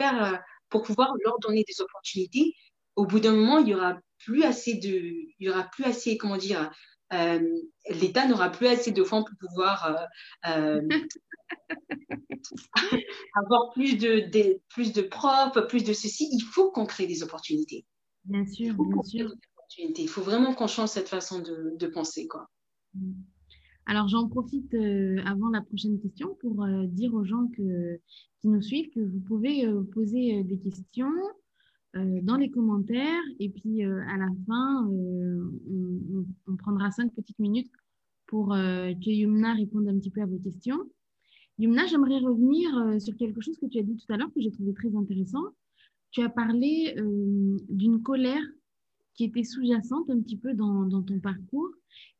pouvoir leur donner des opportunités, au bout d'un moment, l'État n'aura plus assez de fonds pour pouvoir avoir plus de profs, plus de ceci. Il faut qu'on crée des opportunités. Bien sûr, bien sûr. Il faut vraiment qu'on change cette façon de penser, quoi. Alors, j'en profite avant la prochaine question pour dire aux gens qui nous suivent que vous pouvez poser des questions dans les commentaires, et puis à la fin on prendra 5 petites minutes pour que Youmna réponde un petit peu à vos questions. Youmna, j'aimerais revenir sur quelque chose que tu as dit tout à l'heure que j'ai trouvé très intéressant. Tu as parlé d'une colère qui était sous-jacente un petit peu dans ton parcours,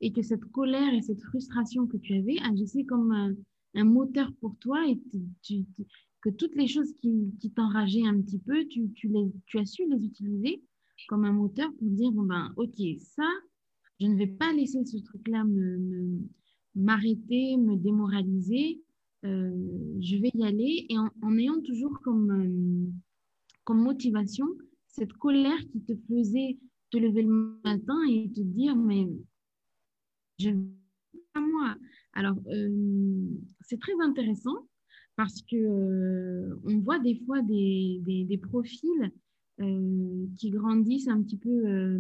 et que cette colère et cette frustration que tu avais agissait comme un moteur pour toi, et que toutes les choses qui t'enrageaient un petit peu, tu as su les utiliser comme un moteur pour dire, bon ben, ok, ça, je ne vais pas laisser ce truc-là m'arrêter, me démoraliser, je vais y aller, et en ayant toujours comme motivation cette colère qui te faisait te lever le matin et te dire, mais je ne vais pas moi. Alors, c'est très intéressant, parce qu'on voit des fois des profils qui grandissent un petit peu,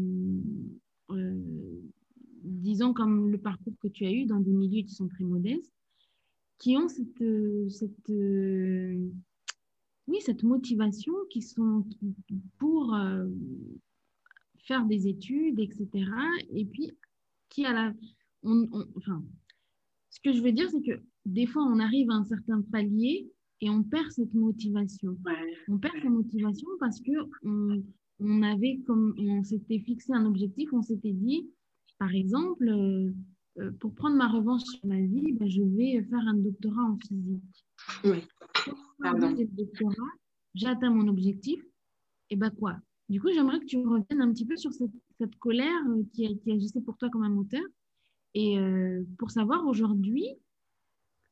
disons, comme le parcours que tu as eu dans des milieux qui sont très modestes, qui ont cette motivation pour faire des études, etc. Et puis, ce que je veux dire, c'est que des fois, on arrive à un certain palier et on perd cette motivation. Ouais. On perd cette motivation parce qu'on s'était fixé un objectif, on s'était dit, par exemple, pour prendre ma revanche sur ma vie, ben, je vais faire un doctorat en physique. Oui. J'ai atteint mon objectif, et ben quoi? Du coup, j'aimerais que tu me reviennes un petit peu sur cette colère qui agissait pour toi comme un moteur, et pour savoir aujourd'hui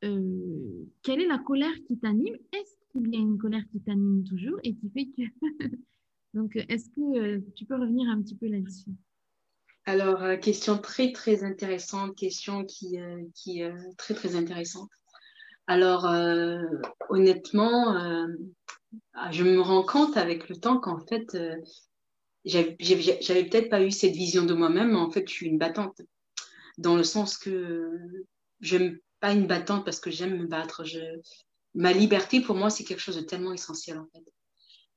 quelle est la colère qui t'anime. Est-ce qu'il y a une colère qui t'anime toujours et qui fait que… Donc, est-ce que tu peux revenir un petit peu là-dessus? Alors, question très, très intéressante, question qui est très, très intéressante. Alors, honnêtement, je me rends compte avec le temps qu'en fait, j'avais peut-être pas eu cette vision de moi-même, mais en fait, je suis une battante. Dans le sens que j'aime pas une battante parce que j'aime me battre. Ma liberté, pour moi, c'est quelque chose de tellement essentiel, en fait.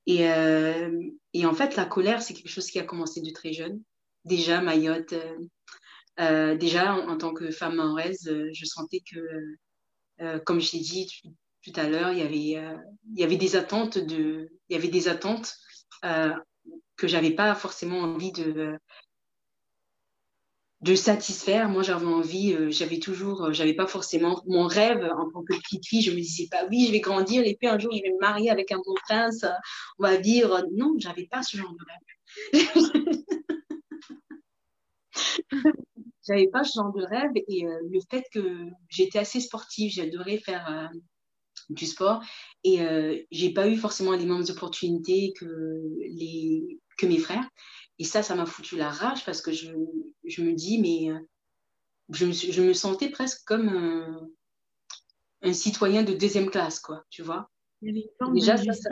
Et en fait, la colère, c'est quelque chose qui a commencé de très jeune. Déjà, Mayotte, déjà en tant que femme mahoraise, je sentais que, comme je l'ai dit tout à l'heure, il y avait des attentes, que je n'avais pas forcément envie de satisfaire. Moi, j'avais envie, j'avais pas forcément mon rêve en tant que petite fille. Je me disais pas, oui, je vais grandir et puis un jour, je vais me marier avec un bon prince, on va vivre. Non, j'avais pas ce genre de rêve. J'avais pas ce genre de rêve, et le fait que j'étais assez sportive, j'adorais faire du sport, et j'ai pas eu forcément les mêmes opportunités que mes frères, et ça m'a foutu la rage, parce que je me dis, mais je me sentais presque comme un citoyen de deuxième classe, quoi, tu vois. Il y avait une forme déjà de ça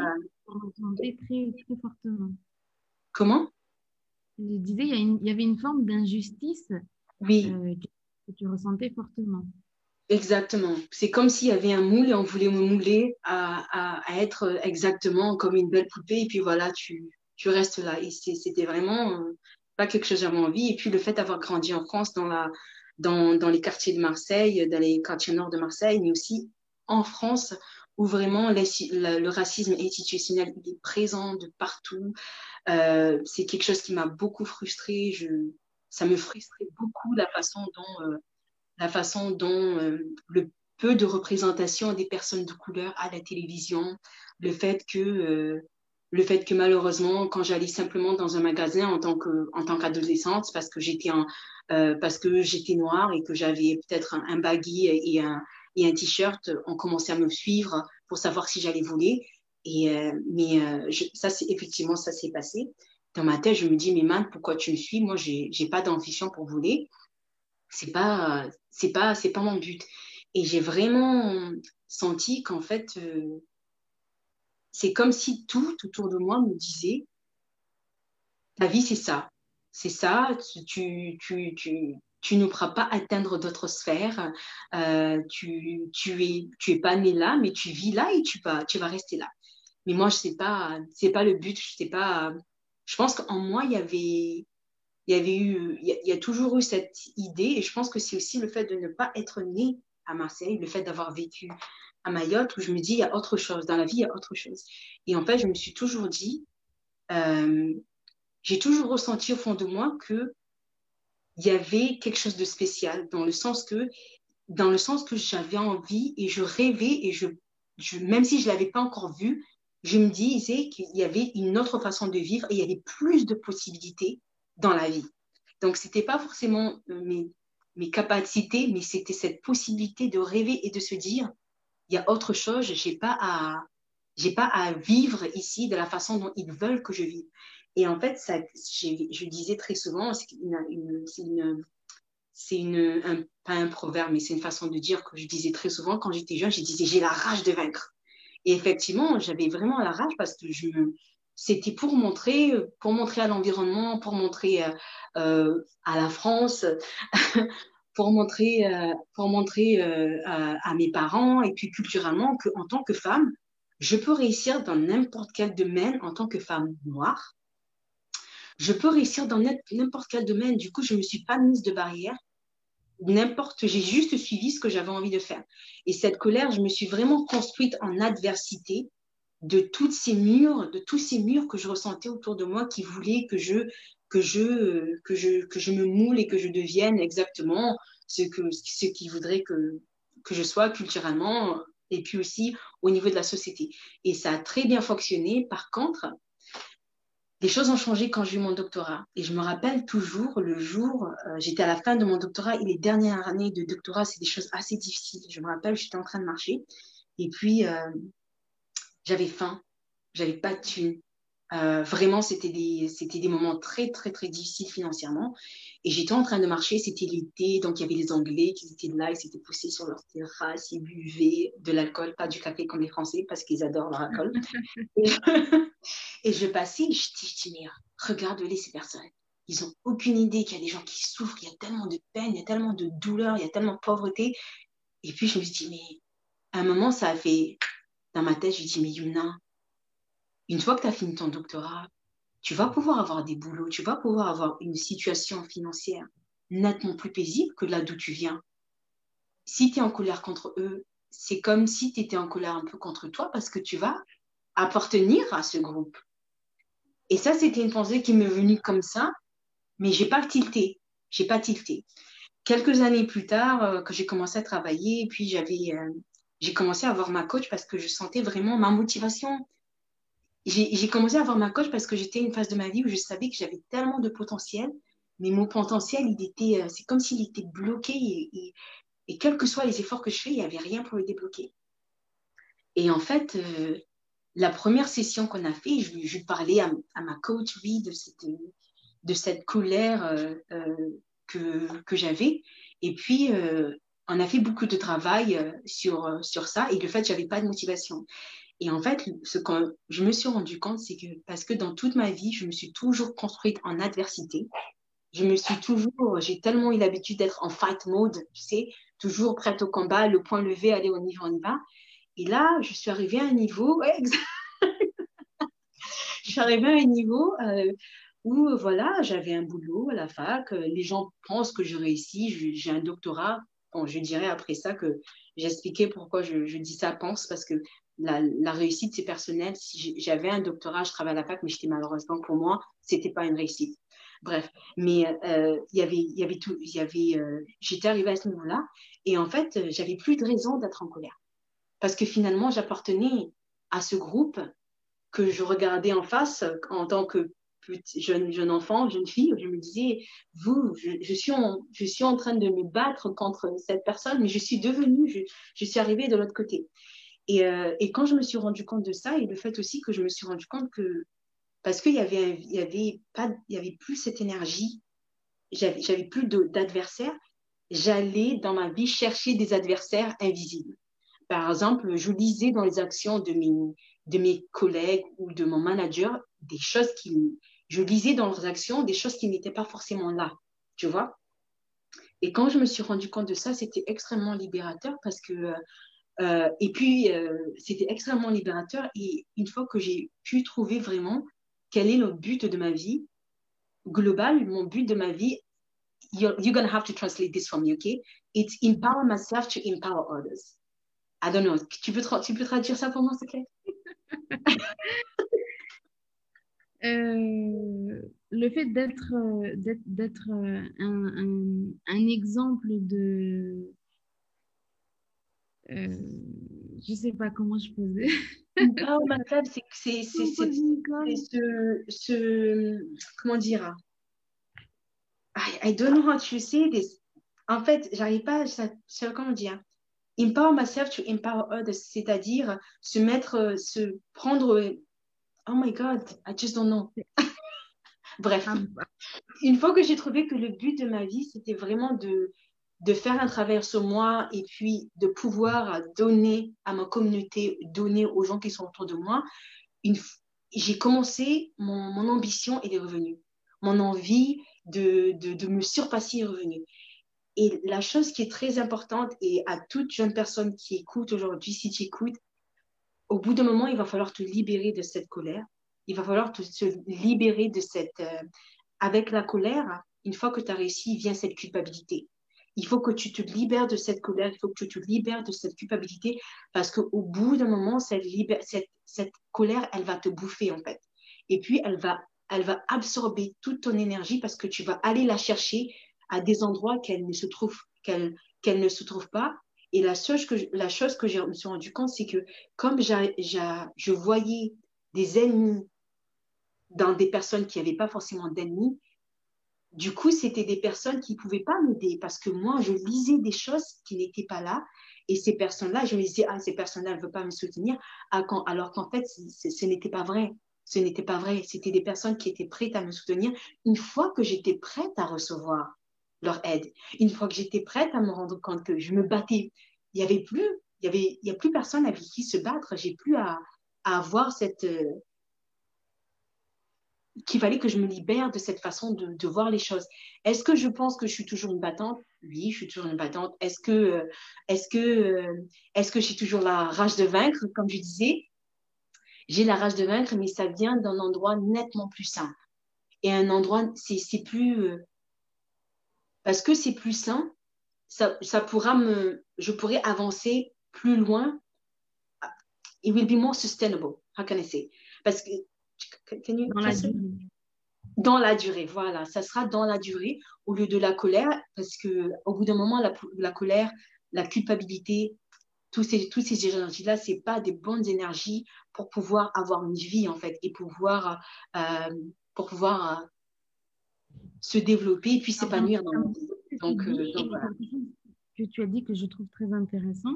ressentait très, très fortement. Comment? Je disais, il y avait une forme d'injustice, oui, que tu ressentais fortement. Exactement. C'est comme s'il y avait un moule et on voulait me mouler à être exactement comme une belle poupée. Et puis voilà, tu restes là. Et c'était vraiment pas quelque chose que j'avais envie. Et puis le fait d'avoir grandi en France, dans les quartiers de Marseille, dans les quartiers nord de Marseille, mais aussi en France, où vraiment le racisme institutionnel est présent de partout. C'est quelque chose qui m'a beaucoup frustrée. Ça me frustrait beaucoup la façon dont le peu de représentation des personnes de couleur à la télévision, le fait que malheureusement, quand j'allais simplement dans un magasin en tant qu'adolescente, parce que j'étais noire et que j'avais peut-être un baggy et un t-shirt, on commençait à me suivre pour savoir si j'allais voler. Effectivement, ça s'est passé. Dans ma tête, je me dis, mais man, pourquoi tu me suis? Moi, j'ai pas d'ambition pour voler. C'est pas mon but. Et j'ai vraiment senti qu'en fait, c'est comme si tout autour de moi me disait, ta vie, c'est ça. C'est ça, tu ne pourras pas atteindre d'autres sphères, tu es pas né là, mais tu vis là et tu vas rester là. Mais moi, je sais pas, c'est pas le but, je sais pas. Je pense qu'en moi, il y a toujours eu cette idée, et je pense que c'est aussi le fait de ne pas être né à Marseille, le fait d'avoir vécu à Mayotte, où je me dis, il y a autre chose, dans la vie, il y a autre chose. Et en fait, je me suis toujours dit, j'ai toujours ressenti au fond de moi que il y avait quelque chose de spécial, dans le sens que j'avais envie et je rêvais, et même si je ne l'avais pas encore vu, je me disais qu'il y avait une autre façon de vivre et il y avait plus de possibilités dans la vie. Donc, ce n'était pas forcément mes capacités, mais c'était cette possibilité de rêver et de se dire, il y a autre chose, je n'ai pas à vivre ici de la façon dont ils veulent que je vive. Et en fait, ça, je disais très souvent, pas un proverbe, mais c'est une façon de dire que je disais très souvent quand j'étais jeune, je disais, j'ai la rage de vaincre. Et effectivement, j'avais vraiment la rage parce que c'était pour montrer à l'environnement, pour montrer à la France, pour montrer à mes parents, et puis culturellement, qu'en tant que femme, je peux réussir dans n'importe quel domaine en tant que femme noire. Je peux réussir dans n'importe quel domaine. Du coup, je ne me suis pas mise de barrière. J'ai juste suivi ce que j'avais envie de faire. Et cette colère, je me suis vraiment construite en adversité de tous ces murs que je ressentais autour de moi qui voulaient que je me moule et que je devienne exactement ce qu'ils voudraient que je sois culturellement et puis aussi au niveau de la société. Et ça a très bien fonctionné. Par contre, Les choses ont changé quand j'ai eu mon doctorat. Et je me rappelle toujours le jour, j'étais à la fin de mon doctorat, et les dernières années de doctorat, c'est des choses assez difficiles. Je me rappelle, j'étais en train de marcher. Et puis, j'avais faim, j'avais pas de thunes. Vraiment, c'était des moments très, très, très difficiles financièrement. Et j'étais en train de marcher, c'était l'été, donc il y avait les Anglais qui étaient là, ils s'étaient poussés sur leur terrasse, ils buvaient de l'alcool, pas du café comme les Français, parce qu'ils adorent leur alcool. Et je passais, je dis, mais regarde-les ces personnes. Ils n'ont aucune idée qu'il y a des gens qui souffrent, il y a tellement de peine, il y a tellement de douleur, il y a tellement de pauvreté. Et puis je me suis dit, mais à un moment, ça a fait, dans ma tête, je me suis dit, mais Youmna, une fois que tu as fini ton doctorat, tu vas pouvoir avoir des boulots, tu vas pouvoir avoir une situation financière nettement plus paisible que là d'où tu viens. Si tu es en colère contre eux, c'est comme si tu étais en colère un peu contre toi parce que tu vas appartenir à ce groupe. Et ça, c'était une pensée qui m'est venue comme ça, mais je n'ai pas tilté. Quelques années plus tard, quand j'ai commencé à travailler, puis j'ai commencé à avoir ma coach parce que je sentais vraiment ma motivation. J'ai commencé à avoir ma coach parce que j'étais à une phase de ma vie où je savais que j'avais tellement de potentiel, mais mon potentiel, c'est comme s'il était bloqué et quels que soient les efforts que je fais, il n'y avait rien pour le débloquer. Et en fait, la première session qu'on a fait, je parlais à ma coach, oui, de cette colère que j'avais. Et puis, on a fait beaucoup de travail sur ça et le fait que je n'avais pas de motivation. Et en fait, ce que je me suis rendu compte, c'est que parce que dans toute ma vie, je me suis toujours construite en adversité. J'ai tellement eu l'habitude d'être en fight mode, tu sais, toujours prête au combat, le point levé, allez, on y va. Et là, je suis arrivée à un niveau, où voilà, j'avais un boulot à la fac, les gens pensent que je réussis, j'ai un doctorat. Bon, je dirais après ça que j'expliquais pourquoi je dis ça, parce que la réussite, c'est personnel. Si j'avais un doctorat, je travaillais à la fac, mais j'étais malheureusement pour moi, ce n'était pas une réussite. Bref, mais j'étais arrivée à ce niveau-là et en fait, j'avais plus de raison d'être en colère parce que finalement, j'appartenais à ce groupe que je regardais en face en tant que jeune enfant, jeune fille. Je me disais, je suis en train de me battre contre cette personne, mais je suis arrivée de l'autre côté. Et quand je me suis rendu compte de ça, et le fait aussi que je me suis rendu compte que, parce qu'il n'y avait plus cette énergie, j'avais plus d'adversaires, j'allais dans ma vie chercher des adversaires invisibles. Par exemple, je lisais dans les actions de mes collègues ou de mon manager des choses qui n'étaient pas forcément là, tu vois. Et quand je me suis rendu compte de ça, c'était extrêmement libérateur parce que... c'était extrêmement libérateur. Et une fois que j'ai pu trouver vraiment quel est le but de ma vie, global, mon but de ma vie, you're going to have to translate this for me, OK? It's empower myself to empower others. I don't know. Tu peux traduire ça pour moi, s'il te plaît? Le fait d'être un exemple de... je ne sais pas comment je posais. Oh, ma table, c'est comment dire? I don't know how to say this. En fait, j'arrive pas. Comment dire? Empower myself to empower others, c'est-à-dire se prendre. Oh my God, I just don't know. Bref, une fois que j'ai trouvé que le but de ma vie, c'était vraiment de faire un travail sur moi et puis de pouvoir donner à ma communauté, donner aux gens qui sont autour de moi. J'ai commencé, mon ambition et les revenus, mon envie de me surpasser les revenus. Et la chose qui est très importante, et à toute jeune personne qui écoute aujourd'hui, si tu écoutes, au bout d'un moment, il va falloir te libérer de cette colère. Il va falloir se libérer de cette... avec la colère, une fois que tu as réussi, vient cette culpabilité. Il faut que tu te libères de cette colère, il faut que tu te libères de cette culpabilité parce qu'au bout d'un moment, cette colère, elle va te bouffer en fait. Et puis, elle va absorber toute ton énergie parce que tu vas aller la chercher à des endroits qu'elle ne se trouve pas. Et la chose que je me suis rendu compte, c'est que comme je voyais des ennemis dans des personnes qui n'avaient pas forcément d'ennemis. Du coup, c'était des personnes qui ne pouvaient pas m'aider parce que moi, je lisais des choses qui n'étaient pas là. Et ces personnes-là, je me disais, ah, ces personnes-là ne veulent pas me soutenir. Ah, alors qu'en fait, ce n'était pas vrai. Ce n'était pas vrai. C'était des personnes qui étaient prêtes à me soutenir une fois que j'étais prête à recevoir leur aide. Une fois que j'étais prête à me rendre compte que je me battais, il n'y a plus personne avec qui se battre. J'ai plus à avoir cette... qu'il fallait que je me libère de cette façon de voir les choses. Est-ce que je pense que je suis toujours une battante? Oui, je suis toujours une battante. Est-ce que j'ai toujours la rage de vaincre? Comme je disais, j'ai la rage de vaincre, mais ça vient d'un endroit nettement plus sain. Et un endroit, c'est plus... parce que c'est plus sain, ça pourra me... Je pourrais avancer plus loin. It will be more sustainable. How can I say? Parce que dans la durée, voilà, ça sera dans la durée au lieu de la colère, parce que au bout d'un moment, la colère, la culpabilité, toutes ces énergies-là, ce n'est pas des bonnes énergies pour pouvoir avoir une vie en fait et pouvoir se développer et puis s'épanouir dans le monde. Donc voilà. Que tu as dit que je trouve très intéressant,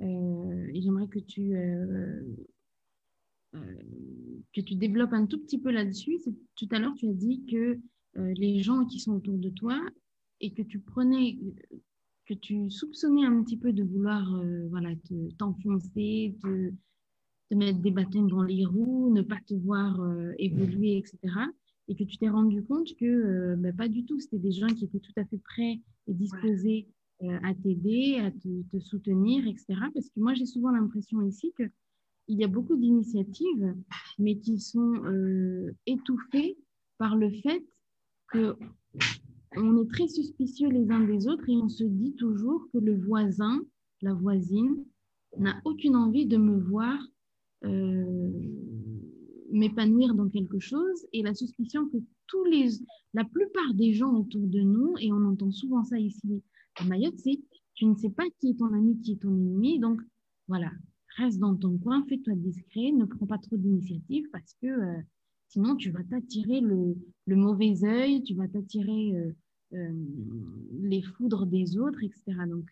et j'aimerais que tu développes un tout petit peu là-dessus. Tout à l'heure, tu as dit que les gens qui sont autour de toi et que tu soupçonnais un petit peu de vouloir t'enfoncer, te mettre des bâtons dans les roues, ne pas te voir évoluer, etc. Et que tu t'es rendu compte que pas du tout, c'était des gens qui étaient tout à fait prêts et disposés à t'aider, à te soutenir, etc. Parce que moi, j'ai souvent l'impression ici que il y a beaucoup d'initiatives, mais qui sont étouffées par le fait qu'on est très suspicieux les uns des autres et on se dit toujours que le voisin, la voisine, n'a aucune envie de me voir m'épanouir dans quelque chose, et la suspicion que la plupart des gens autour de nous, et on entend souvent ça ici à Mayotte, c'est tu ne sais pas qui est ton ami, qui est ton ennemi, donc voilà. Reste dans ton coin, fais-toi discret, ne prends pas trop d'initiative parce que sinon tu vas t'attirer le mauvais œil, tu vas t'attirer les foudres des autres, etc. Donc,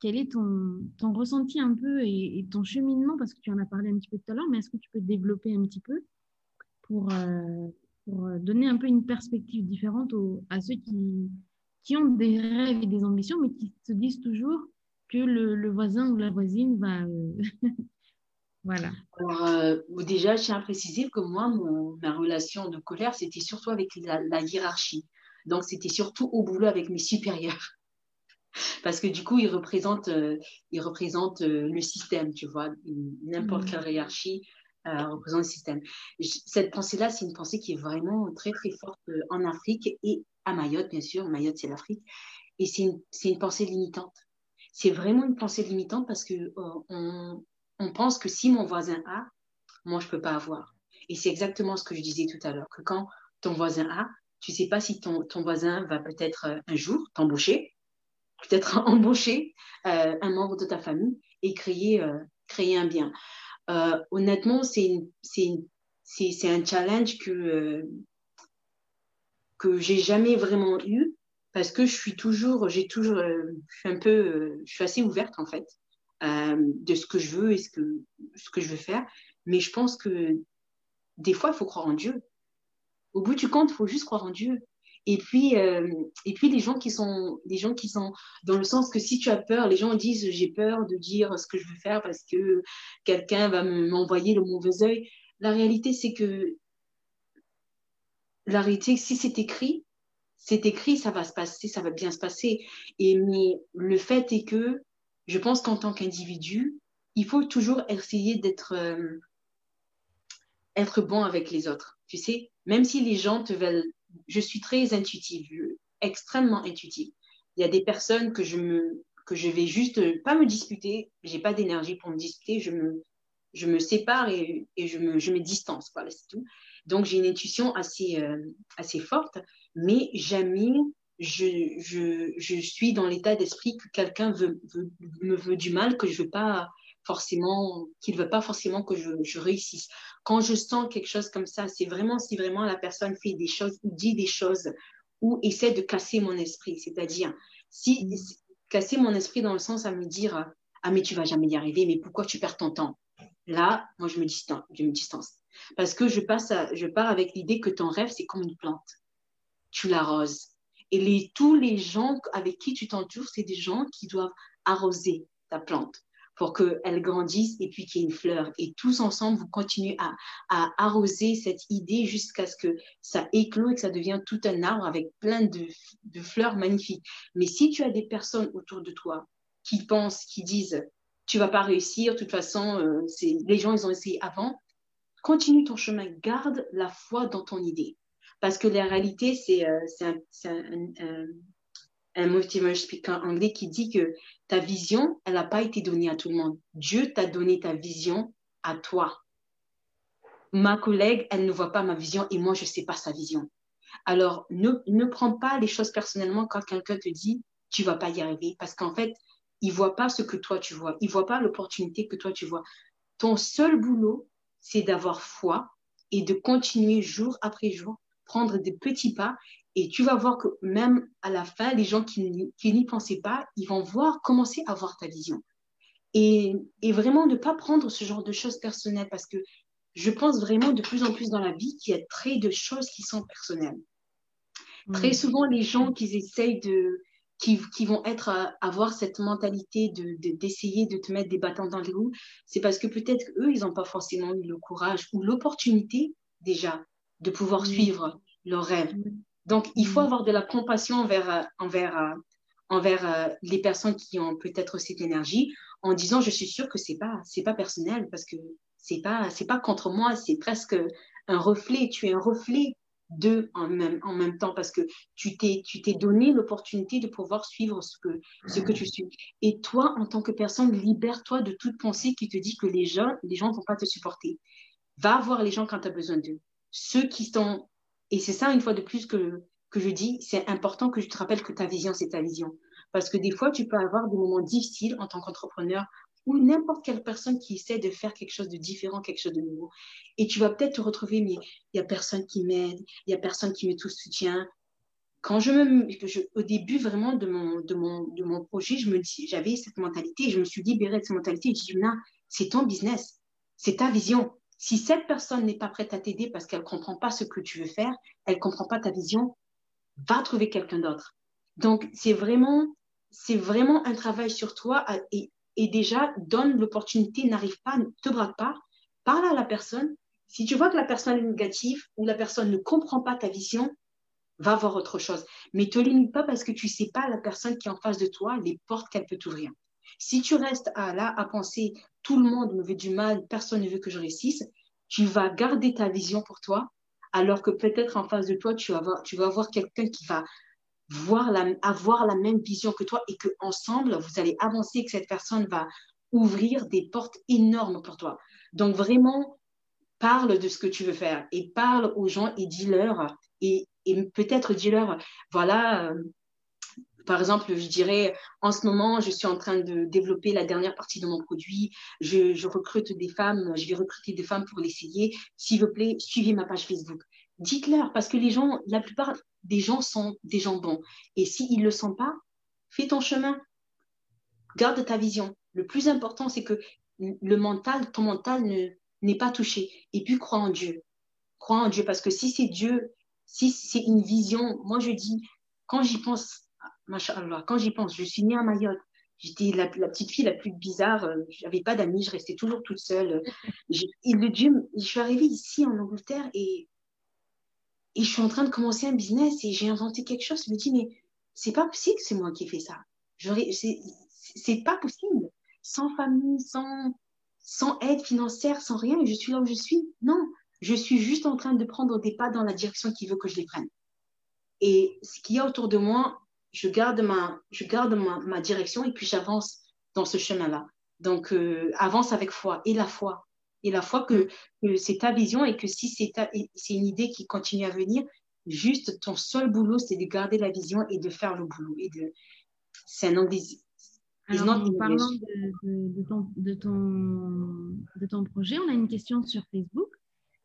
quel est ton ressenti un peu et ton cheminement? Parce que tu en as parlé un petit peu tout à l'heure, mais est-ce que tu peux développer un petit peu pour donner un peu une perspective différente à ceux qui ont des rêves et des ambitions, mais qui se disent toujours que le voisin ou la voisine va... Voilà. Alors, déjà, je tiens à préciser que moi, ma relation de colère, c'était surtout avec la hiérarchie. Donc, c'était surtout au boulot avec mes supérieurs. Parce que du coup, ils représentent le système, tu vois. N'importe quelle hiérarchie représente le système. Cette pensée-là, c'est une pensée qui est vraiment très, très forte en Afrique et à Mayotte, bien sûr. Mayotte, c'est l'Afrique. Et c'est une pensée limitante. C'est vraiment une pensée limitante parce qu'on pense que si mon voisin a, moi, je ne peux pas avoir. Et c'est exactement ce que je disais tout à l'heure, que quand ton voisin a, tu ne sais pas si ton voisin va peut-être un jour t'embaucher, peut-être embaucher un membre de ta famille et créer un bien. Honnêtement, c'est un challenge que je n'ai jamais vraiment eu. Parce que je suis assez ouverte en fait de ce que je veux et ce que je veux faire. Mais je pense que des fois, il faut croire en Dieu. Au bout du compte, il faut juste croire en Dieu. Et puis les gens qui sont dans le sens que si tu as peur, les gens disent j'ai peur de dire ce que je veux faire parce que quelqu'un va m'envoyer le mauvais œil. La réalité, si c'est écrit, ça va se passer, ça va bien se passer. Mais le fait est que je pense qu'en tant qu'individu, il faut toujours essayer d'être bon avec les autres. Tu sais, même si les gens te veulent... Je suis très intuitive, extrêmement intuitive. Il y a des personnes que je vais juste pas me disputer. Je n'ai pas d'énergie pour me disputer. Je me sépare et je me distance. Voilà, c'est tout. Donc, j'ai une intuition assez forte, mais jamais je suis dans l'état d'esprit que quelqu'un me veut du mal, que je ne veux pas forcément, qu'il ne veut pas forcément que je réussisse. Quand je sens quelque chose comme ça, c'est vraiment si vraiment la personne fait des choses ou dit des choses ou essaie de casser mon esprit. C'est-à-dire, si casser mon esprit dans le sens à me dire « Ah, mais tu ne vas jamais y arriver, mais pourquoi tu perds ton temps ?» Là, moi, je me distance. Parce que je pars avec l'idée que ton rêve, c'est comme une plante. Tu l'arroses. Et tous les gens avec qui tu t'entoures, c'est des gens qui doivent arroser ta plante pour qu'elle grandisse et puis qu'il y ait une fleur. Et tous ensemble, vous continuez à arroser cette idée jusqu'à ce que ça éclot et que ça devienne tout un arbre avec plein de fleurs magnifiques. Mais si tu as des personnes autour de toi qui pensent, qui disent « tu ne vas pas réussir, de toute façon, les gens, ils ont essayé avant », continue ton chemin, garde la foi dans ton idée. Parce que la réalité, c'est un motivational speaker anglais qui dit que ta vision, elle n'a pas été donnée à tout le monde. Dieu t'a donné ta vision à toi. Ma collègue, elle ne voit pas ma vision et moi, je ne sais pas sa vision. Alors, ne prends pas les choses personnellement quand quelqu'un te dit « tu ne vas pas y arriver » parce qu'en fait, il ne voit pas ce que toi tu vois. Il ne voit pas l'opportunité que toi tu vois. Ton seul boulot, c'est d'avoir foi et de continuer jour après jour, prendre des petits pas et tu vas voir que même à la fin, les gens qui n'y pensaient pas, ils vont commencer à voir ta vision. Et vraiment ne pas prendre ce genre de choses personnelles parce que je pense vraiment de plus en plus dans la vie qu'il y a très de choses qui sont personnelles. Très souvent, les gens qui vont avoir cette mentalité d'essayer de te mettre des bâtons dans les roues, c'est parce que peut-être eux, ils n'ont pas forcément eu le courage ou l'opportunité déjà de pouvoir suivre leurs rêves. Donc, il faut avoir de la compassion envers les personnes qui ont peut-être cette énergie en disant, je suis sûre que c'est pas personnel parce que c'est pas contre moi, c'est presque un reflet, tu es un reflet deux en même temps parce que tu t'es donné l'opportunité de pouvoir suivre ce que tu suis. Et toi, en tant que personne, libère-toi de toute pensée qui te dit que les gens ne vont pas te supporter. Va voir les gens quand tu as besoin d'eux. Ceux qui sont... Et c'est ça, une fois de plus, que je dis, c'est important que je te rappelle que ta vision, c'est ta vision. Parce que des fois, tu peux avoir des moments difficiles en tant qu'entrepreneur ou n'importe quelle personne qui essaie de faire quelque chose de différent, quelque chose de nouveau. Et tu vas peut-être te retrouver, mais il n'y a personne qui m'aide, il n'y a personne qui me tout soutient. Quand au début vraiment de mon projet, j'avais cette mentalité, je me suis libérée de cette mentalité, je me suis dit, non, c'est ton business, c'est ta vision. Si cette personne n'est pas prête à t'aider parce qu'elle ne comprend pas ce que tu veux faire, elle ne comprend pas ta vision, va trouver quelqu'un d'autre. Donc, c'est vraiment un travail sur toi et déjà, donne l'opportunité, n'arrive pas, ne te braque pas, parle à la personne. Si tu vois que la personne est négative ou la personne ne comprend pas ta vision, va voir autre chose. Mais ne te limite pas parce que tu ne sais pas la personne qui est en face de toi, les portes qu'elle peut t'ouvrir. Si tu restes à penser « tout le monde me veut du mal, personne ne veut que je réussisse », tu vas garder ta vision pour toi, alors que peut-être en face de toi, tu vas avoir quelqu'un qui va avoir la même vision que toi et qu'ensemble, vous allez avancer et que cette personne va ouvrir des portes énormes pour toi. Donc vraiment, parle de ce que tu veux faire et parle aux gens et dis-leur, et peut-être dis-leur, voilà, par exemple, je dirais, en ce moment, je suis en train de développer la dernière partie de mon produit, je recrute des femmes, je vais recruter des femmes pour l'essayer, s'il vous plaît, suivez ma page Facebook. Dites-leur, parce que les gens, la plupart des gens sont des gens bons. Et s'ils ne le sont pas, fais ton chemin. Garde ta vision. Le plus important, c'est que ton mental n'est pas touché. Et puis, crois en Dieu. Crois en Dieu, parce que si c'est Dieu, si c'est une vision, moi je dis, quand j'y pense, Masha'Allah, quand j'y pense, je suis née à Mayotte. J'étais la petite fille la plus bizarre, je n'avais pas d'amis, je restais toujours toute seule. Je suis arrivée ici en Angleterre et je suis en train de commencer un business et j'ai inventé quelque chose. Je me dis, mais c'est pas possible, c'est moi qui ai fait ça. C'est pas possible. Sans famille, sans aide financière, sans rien, je suis là où je suis. Non, je suis juste en train de prendre des pas dans la direction qu'il veut que je les prenne. Et ce qu'il y a autour de moi, je garde ma direction et puis j'avance dans ce chemin-là. Donc, avance avec foi et la foi. Et la foi que c'est ta vision et que si c'est une idée qui continue à venir, juste ton seul boulot, c'est de garder la vision et de faire le boulot. C'est un anglais. Alors, en parlant de ton projet, on a une question sur Facebook.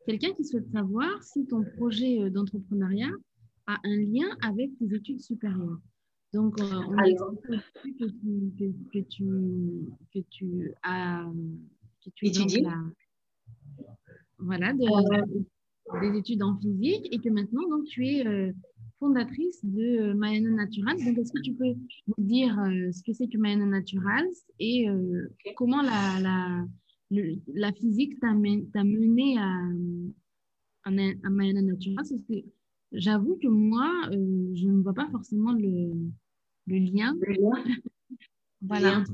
Quelqu'un qui souhaite savoir si ton projet d'entrepreneuriat a un lien avec tes études supérieures. Donc, on a vu que tu étudies des études en physique et que maintenant donc, tu es fondatrice de Myana Naturals. Donc, est-ce que tu peux nous dire ce que c'est que Myana Naturals et comment la physique t'a mené à Myana Naturals? Parce que j'avoue que moi, je ne vois pas forcément le lien, entre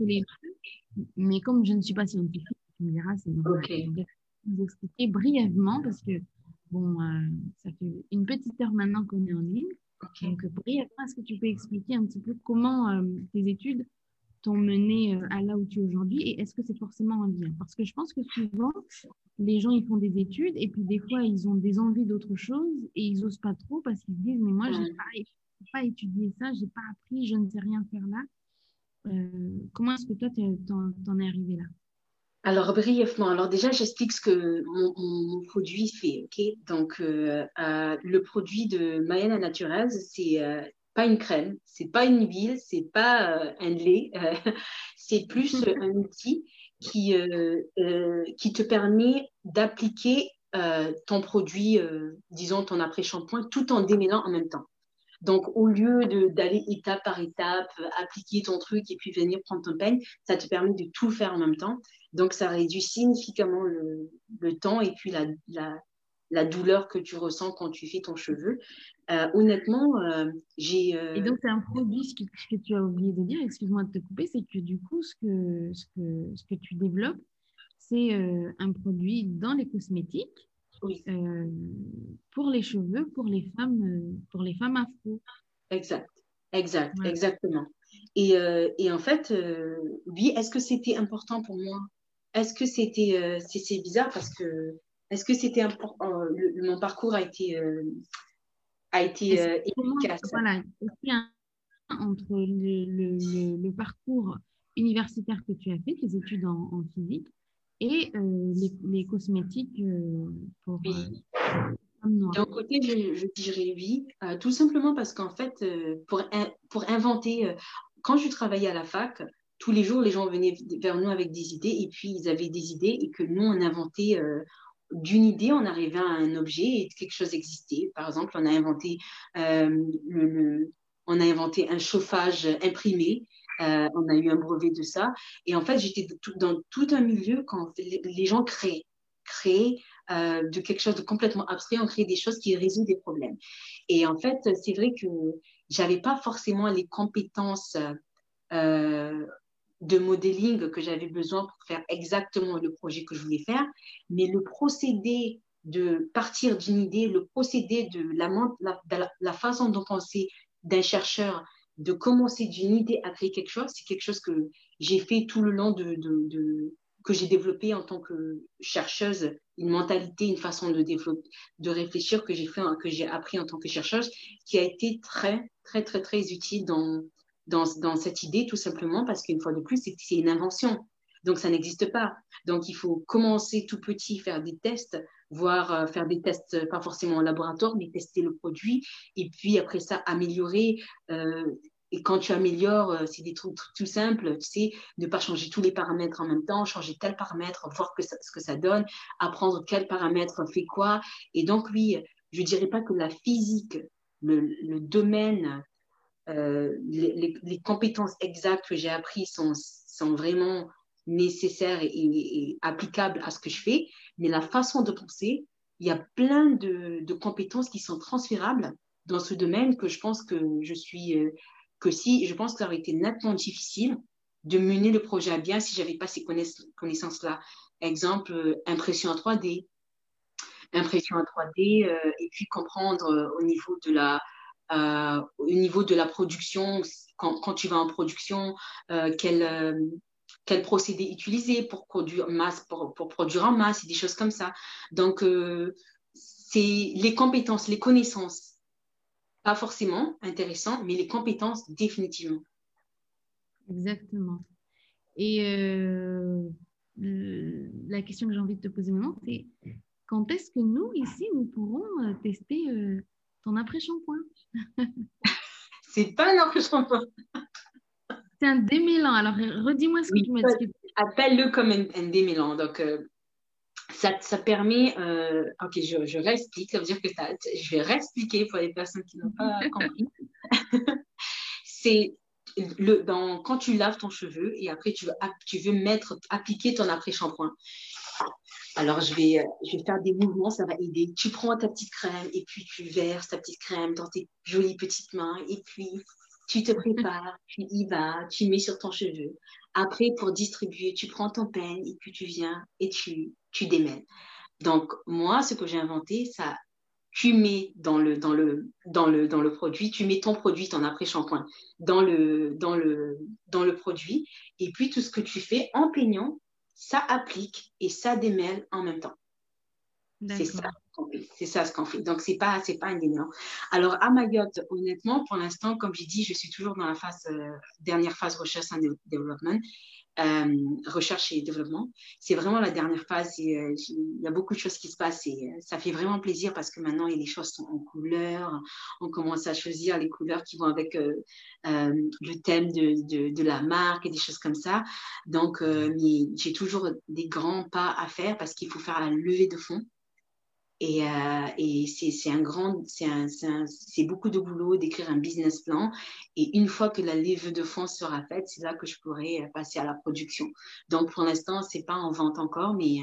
les deux. Mais comme je ne suis pas scientifique, tu me diras, c'est normal. Okay. Vous expliquer brièvement parce que bon, ça fait une petite heure maintenant qu'on est en ligne. Okay. Donc, brièvement, est-ce que tu peux expliquer un petit peu comment tes études t'ont mené à là où tu es aujourd'hui et est-ce que c'est forcément un lien? Parce que je pense que souvent, les gens, ils font des études et puis des fois, ils ont des envies d'autre chose et ils n'osent pas trop parce qu'ils se disent « mais moi, je n'ai pas étudié ça, je n'ai pas appris, je ne sais rien faire là. » Comment est-ce que toi, t'en es arrivée là? Alors, brièvement, alors déjà, j'explique ce que mon produit fait, ok? Donc, le produit de Myana Naturals, c'est pas une crème, c'est pas une huile, c'est pas un lait, c'est plus un outil qui te permet d'appliquer ton produit, disons ton après-shampoing, tout en démêlant en même temps. Donc, au lieu d'aller étape par étape, appliquer ton truc et puis venir prendre ton peigne, ça te permet de tout faire en même temps. Donc, ça réduit significativement le temps et puis la douleur que tu ressens quand tu fais ton cheveu. Honnêtement, j'ai… Et donc, c'est un produit, ce que tu as oublié de dire, excuse-moi de te couper, c'est que du coup, ce que tu développes, c'est un produit dans les cosmétiques. Oui. Pour les cheveux, pour les femmes afro. Exact, ouais. Exactement. Et en fait, oui, est-ce que c'était important pour moi? Est-ce que c'était, c'est bizarre parce que, est-ce que c'était important? Mon parcours a été efficace. Voilà, il y a un lien entre le parcours universitaire que tu as fait, tes études en physique, et les cosmétiques pour femmes noires. D'un côté, je dirais oui, tout simplement parce qu'en fait, pour inventer, quand je travaillais à la fac, tous les jours, les gens venaient vers nous avec des idées et puis ils avaient des idées et que nous, on inventait d'une idée, on arrivait à un objet et quelque chose existait. Par exemple, on a inventé, on a inventé un chauffage imprimé. On a eu un brevet de ça. Et en fait, j'étais dans tout un milieu quand les gens créaient de quelque chose de complètement abstrait, on crée des choses qui résolvent des problèmes. Et en fait, c'est vrai que je n'avais pas forcément les compétences de modeling que j'avais besoin pour faire exactement le projet que je voulais faire, mais le procédé de partir d'une idée, le procédé de la façon dont penser d'un chercheur, de commencer d'une idée à créer quelque chose, c'est quelque chose que j'ai fait tout le long que j'ai développé en tant que chercheuse, une mentalité, une façon de réfléchir que j'ai appris en tant que chercheuse, qui a été très, très, très, très utile dans cette idée, tout simplement, parce qu'une fois de plus, c'est une invention. Donc, ça n'existe pas. Donc, il faut commencer tout petit, faire des tests, voire faire des tests, pas forcément en laboratoire, mais tester le produit. Et puis, après ça, améliorer. Et quand tu améliores, c'est des trucs tout simples, tu sais, ne pas changer tous les paramètres en même temps, changer tel paramètre, voir ce que ça donne, apprendre quel paramètre fait quoi. Et donc, oui, je ne dirais pas que la physique, le domaine, les compétences exactes que j'ai apprises sont vraiment nécessaire et applicable à ce que je fais, mais la façon de penser, il y a plein de compétences qui sont transférables dans ce domaine que je pense que je pense que ça aurait été nettement difficile de mener le projet à bien si j'avais pas ces connaissances-là. Exemple, impression en 3D, et puis comprendre au niveau de la production, quand tu vas en production, quel procédé utiliser pour produire en masse, et des choses comme ça. Donc, c'est les compétences, les connaissances, pas forcément intéressantes, mais les compétences définitivement. Exactement. Et la question que j'ai envie de te poser maintenant, c'est quand est-ce que nous, ici, nous pourrons tester ton après-shampoing? C'est pas un après-shampoing. C'est un démêlant. Alors, redis-moi ce que tu m'as dit. Appelle-le comme un démêlant. Donc, ça permet… ok, je réexplique. Ça veut dire que je vais réexpliquer pour les personnes qui n'ont pas compris. C'est… quand tu laves ton cheveu et après tu veux appliquer ton après-shampoing. Alors je vais faire des mouvements, ça va aider. Tu prends ta petite crème et puis tu verses ta petite crème dans tes jolies petites mains et puis tu te prépares, tu y vas, tu mets sur ton cheveu. Après, pour distribuer, tu prends ton peigne et puis tu viens et tu démêles. Donc moi, ce que j'ai inventé, ça… tu mets dans le produit, tu mets ton produit, ton après-shampoing, dans le produit. Et puis, tout ce que tu fais en peignant, ça applique et ça démêle en même temps. C'est ça ce qu'on fait. Donc, c'est pas un démêlant. Alors, à Mayotte, honnêtement, pour l'instant, comme j'ai dit, je suis toujours dans la phase, dernière phase recherche et développement. Recherche et développement. C'est vraiment la dernière phase. Il y a beaucoup de choses qui se passent et ça fait vraiment plaisir parce que maintenant les choses sont en couleur. On commence à choisir les couleurs qui vont avec le thème de la marque et des choses comme ça. Donc, j'ai toujours des grands pas à faire parce qu'il faut faire la levée de fonds. Et c'est beaucoup de boulot d'écrire un business plan. Et une fois que la levée de fonds sera faite, c'est là que je pourrai passer à la production. Donc, pour l'instant, ce n'est pas en vente encore, mais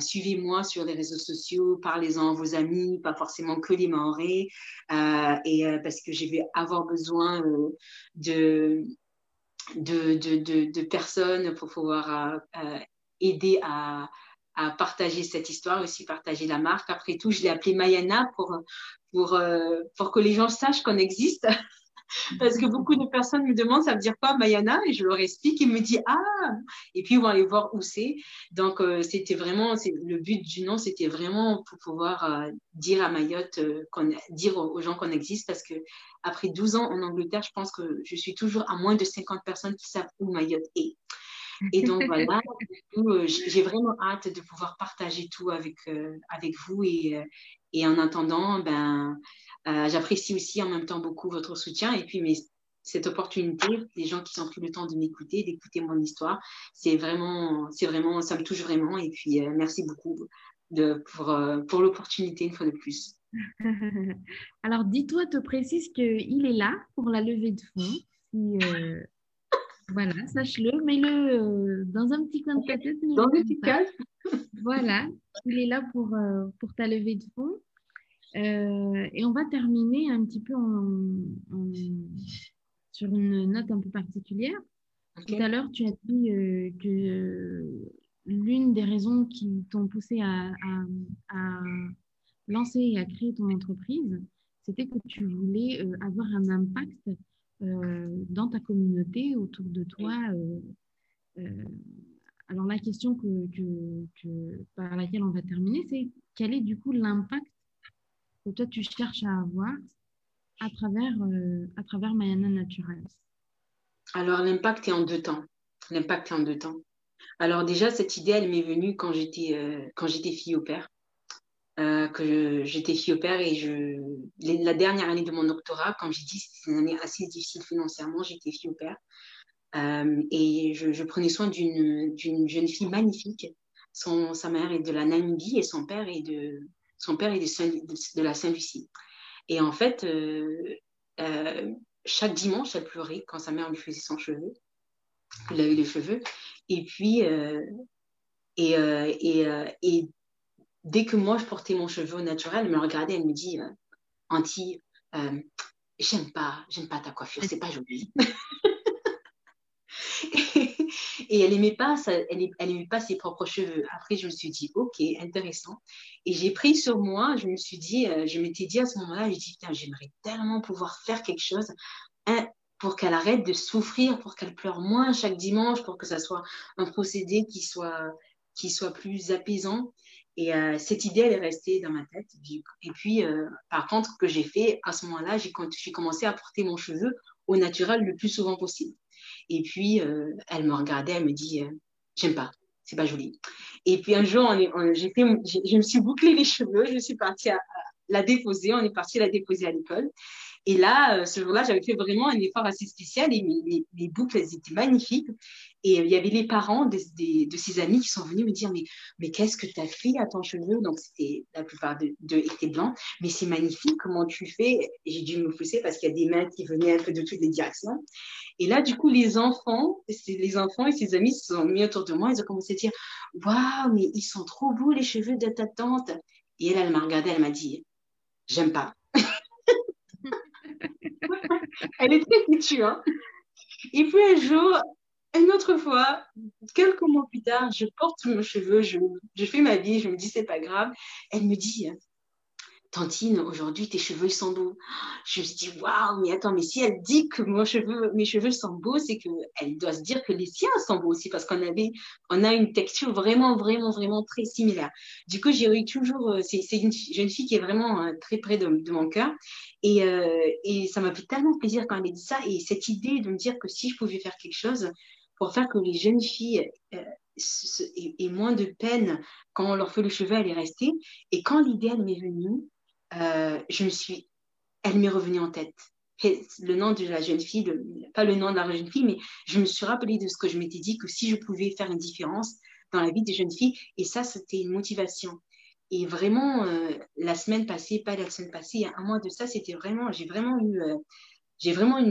suivez-moi sur les réseaux sociaux, parlez-en à vos amis, pas forcément que les Mahorais, parce que je vais avoir besoin de personnes pour pouvoir aider à partager cette histoire, aussi partager la marque. Après tout, je l'ai appelée Myana pour que les gens sachent qu'on existe. Parce que beaucoup de personnes me demandent, ça veut dire quoi Myana? Et je leur explique, ils me disent, ah! Et puis, on va aller voir où c'est. Donc, c'était vraiment, le but du nom, c'était vraiment pour pouvoir dire à Mayotte, dire aux gens qu'on existe. Parce que après 12 ans en Angleterre, je pense que je suis toujours à moins de 50 personnes qui savent où Mayotte est. Et donc voilà, j'ai vraiment hâte de pouvoir partager tout avec vous et en attendant, j'apprécie aussi en même temps beaucoup votre soutien et puis cette opportunité, les gens qui ont pris le temps de m'écouter, d'écouter mon histoire, c'est vraiment, ça me touche vraiment et puis merci beaucoup pour l'opportunité une fois de plus. Alors dis-toi, te précise qu'il est là pour la levée de fonds. Voilà, sache-le, mets-le dans un petit coin de ta tête. Dans un petit coin. Voilà, il est là pour ta levée de fonds. Et on va terminer un petit peu sur une note un peu particulière. Okay. Tout à l'heure, tu as dit que l'une des raisons qui t'ont poussé à lancer et à créer ton entreprise, c'était que tu voulais avoir un impact dans ta communauté, autour de toi. Alors, la question par laquelle on va terminer, c'est quel est du coup l'impact que toi, tu cherches à avoir à travers Myana Naturals? Alors, l'impact est en deux temps. L'impact est en deux temps. Alors déjà, cette idée, elle m'est venue quand j'étais fille au père. J'étais fille au père et la dernière année de mon doctorat, comme j'ai dit, c'était une année assez difficile financièrement, j'étais fille au père et je prenais soin d'une jeune fille magnifique. Sa mère est de la Namibie et son père est de la Saint-Lucie. Et en fait, chaque dimanche, elle pleurait quand sa mère lui faisait son cheveu, elle lavait les cheveux et puis dès que moi, je portais mon cheveu naturel, elle me regardait, elle me dit « Auntie, j'aime pas ta coiffure, c'est pas joli. » Et elle n'aimait pas, ses propres cheveux. Après, je me suis dit « Ok, intéressant. » Et j'ai pris sur moi, je m'étais dit à ce moment-là, j'aimerais tellement pouvoir faire quelque chose pour qu'elle arrête de souffrir, pour qu'elle pleure moins chaque dimanche, pour que ça soit un procédé qui soit plus apaisant. Et cette idée, elle est restée dans ma tête. Et puis, par contre, ce que j'ai fait, à ce moment-là, j'ai commencé à porter mon cheveu au naturel le plus souvent possible. Et puis, elle me regardait, elle me dit « J'aime pas, c'est pas joli ». Et puis, un jour, je me suis bouclé les cheveux, je suis partie la déposer, on est parti la déposer à l'école. Et là, ce jour-là, j'avais fait vraiment un effort assez spécial et mes boucles, elles étaient magnifiques. Et il y avait les parents de ses amis qui sont venus me dire « Mais qu'est-ce que tu as fait à ton cheveu ?» Donc, c'était la plupart étaient blancs. « Mais c'est magnifique, comment tu fais ?» J'ai dû me pousser parce qu'il y a des mains qui venaient un peu de toutes les directions. Et là, du coup, les enfants et ses amis se sont mis autour de moi. Ils ont commencé à dire « Waouh, mais ils sont trop beaux les cheveux de ta tante !» Et elle m'a regardée, elle m'a dit « J'aime pas. » Elle est très foutue, hein. Et puis un jour, une autre fois, quelques mois plus tard, je porte mon cheveu, je fais ma vie, je me dis c'est pas grave. Elle me dit « Tantine, aujourd'hui tes cheveux ils sont beaux. » Je me dis « Waouh, mais attends, mais si elle dit que mes cheveux sont beaux, c'est qu'elle doit se dire que les siens sont beaux aussi parce qu'on a une texture vraiment, vraiment, vraiment très similaire. » Du coup, j'ai eu toujours… C'est une jeune fille qui est vraiment très près de mon cœur. Et ça m'a fait tellement plaisir quand elle a dit ça. Et cette idée de me dire que si je pouvais faire quelque chose pour faire que les jeunes filles aient moins de peine quand on leur fait le cheveu, elle est restée. Et quand l'idée m'est venue, elle m'est revenue en tête. Et le nom de la jeune fille, pas le nom de la jeune fille, mais je me suis rappelée de ce que je m'étais dit, que si je pouvais faire une différence dans la vie des jeunes filles, et ça, c'était une motivation. Et vraiment, il y a un mois de ça, c'était vraiment, j'ai vraiment une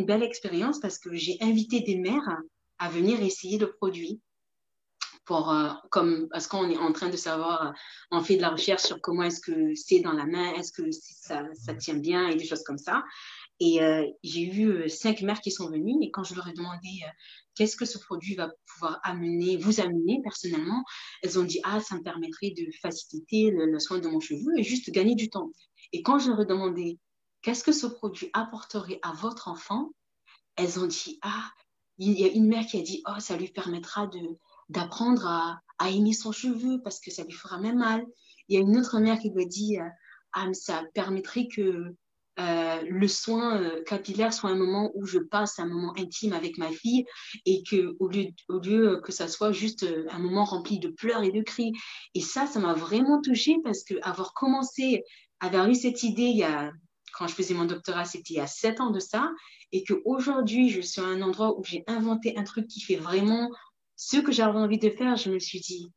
belle expérience parce que j'ai invité des mères à venir essayer le produit. Parce qu'on est en train de savoir, on fait de la recherche sur comment est-ce que c'est dans la main, est-ce que ça tient bien et des choses comme ça. Et j'ai eu 5 mères qui sont venues et quand je leur ai demandé qu'est-ce que ce produit va pouvoir vous amener personnellement, elles ont dit « Ah, ça me permettrait de faciliter le soin de mon cheveu et juste gagner du temps. » Et quand je leur ai demandé qu'est-ce que ce produit apporterait à votre enfant, elles ont dit « Ah, il y a une mère qui a dit « Oh, ça lui permettra d'apprendre à aimer son cheveu parce que ça lui fera même mal. » Il y a une autre mère qui lui a dit « Ah, mais ça permettrait que… » le soin capillaire soit un moment où je passe un moment intime avec ma fille et qu'au lieu que ça soit juste un moment rempli de pleurs et de cris. Et ça m'a vraiment touchée parce que avoir commencé à avoir eu cette idée quand je faisais mon doctorat, c'était il y a 7 ans de ça, et qu'aujourd'hui je suis à un endroit où j'ai inventé un truc qui fait vraiment ce que j'avais envie de faire, je me suis dit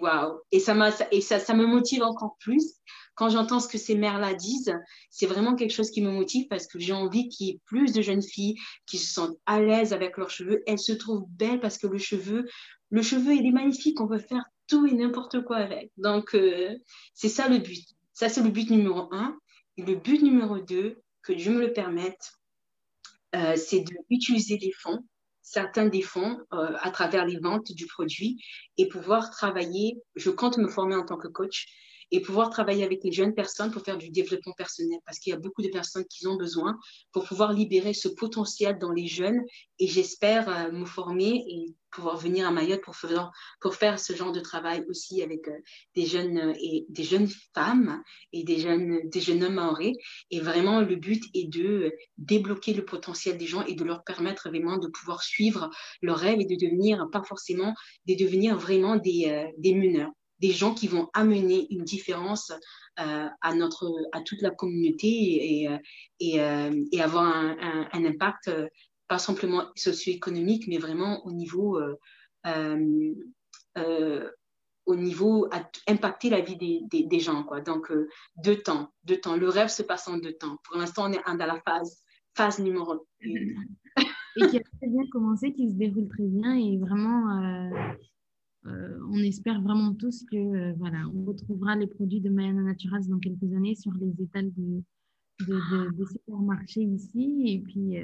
waouh, et ça me motive encore plus. Quand j'entends ce que ces mères-là disent, c'est vraiment quelque chose qui me motive parce que j'ai envie qu'il y ait plus de jeunes filles qui se sentent à l'aise avec leurs cheveux. Elles se trouvent belles parce que le cheveu, il est magnifique. On peut faire tout et n'importe quoi avec. Donc, c'est ça le but. Ça, c'est le but numéro 1. Et le but numéro 2, que Dieu me le permette, c'est d'utiliser les fonds, certains des fonds à travers les ventes du produit et pouvoir travailler. Je compte me former en tant que coach et pouvoir travailler avec les jeunes personnes pour faire du développement personnel, parce qu'il y a beaucoup de personnes qui en ont besoin pour pouvoir libérer ce potentiel dans les jeunes. Et j'espère me former et pouvoir venir à Mayotte pour faire ce genre de travail aussi avec des jeunes et des jeunes femmes et des jeunes hommes maoris. Et vraiment, le but est de débloquer le potentiel des gens et de leur permettre vraiment de pouvoir suivre leurs rêves et de devenir vraiment des meneurs, des gens qui vont amener une différence à toute la communauté et avoir un impact, pas simplement socio-économique, mais vraiment au niveau à impacter la vie des gens, quoi. Donc, 2 temps. Le rêve se passe en 2 temps. Pour l'instant, on est dans la phase numéro 1. Et qui a très bien commencé, qui se déroule très bien et vraiment… on espère vraiment tous que voilà, on retrouvera les produits de Myana Naturals dans quelques années sur les étals des supermarchés ici. Et puis,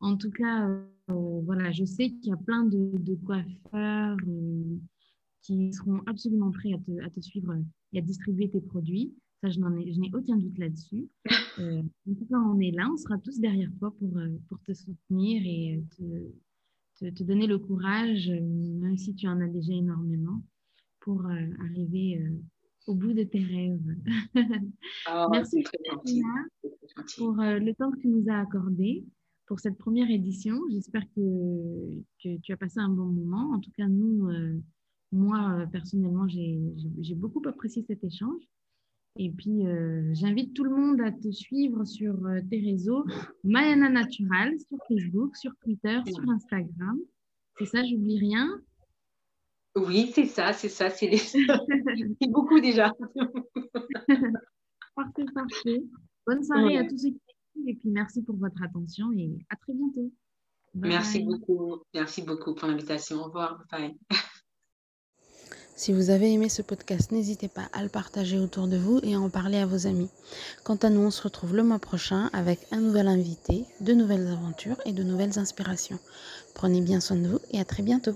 en tout cas, voilà, je sais qu'il y a plein de coiffeurs qui seront absolument prêts à te suivre et à distribuer tes produits. Ça, je n'ai aucun doute là-dessus. En tout cas, on est là, on sera tous derrière toi pour te soutenir et te donner le courage, même si tu en as déjà énormément, pour arriver au bout de tes rêves. Merci, Christina, pour le temps que tu nous as accordé. pour cette première édition. J'espère que tu as passé un bon moment. En tout cas, nous, moi, personnellement, j'ai beaucoup apprécié cet échange. Et puis, j'invite tout le monde à te suivre sur tes réseaux, Myana Naturals, sur Facebook, sur Twitter, sur Instagram. C'est ça, j'oublie rien. Oui, c'est ça, c'est ça. C'est les... c'est beaucoup déjà. Parfait, parfait. Bonne soirée à tous ceux qui écoutent et puis merci pour votre attention et à très bientôt. Bye. Merci beaucoup pour l'invitation. Au revoir. Bye. Si vous avez aimé ce podcast, n'hésitez pas à le partager autour de vous et à en parler à vos amis. Quant à nous, on se retrouve le mois prochain avec un nouvel invité, de nouvelles aventures et de nouvelles inspirations. Prenez bien soin de vous et à très bientôt.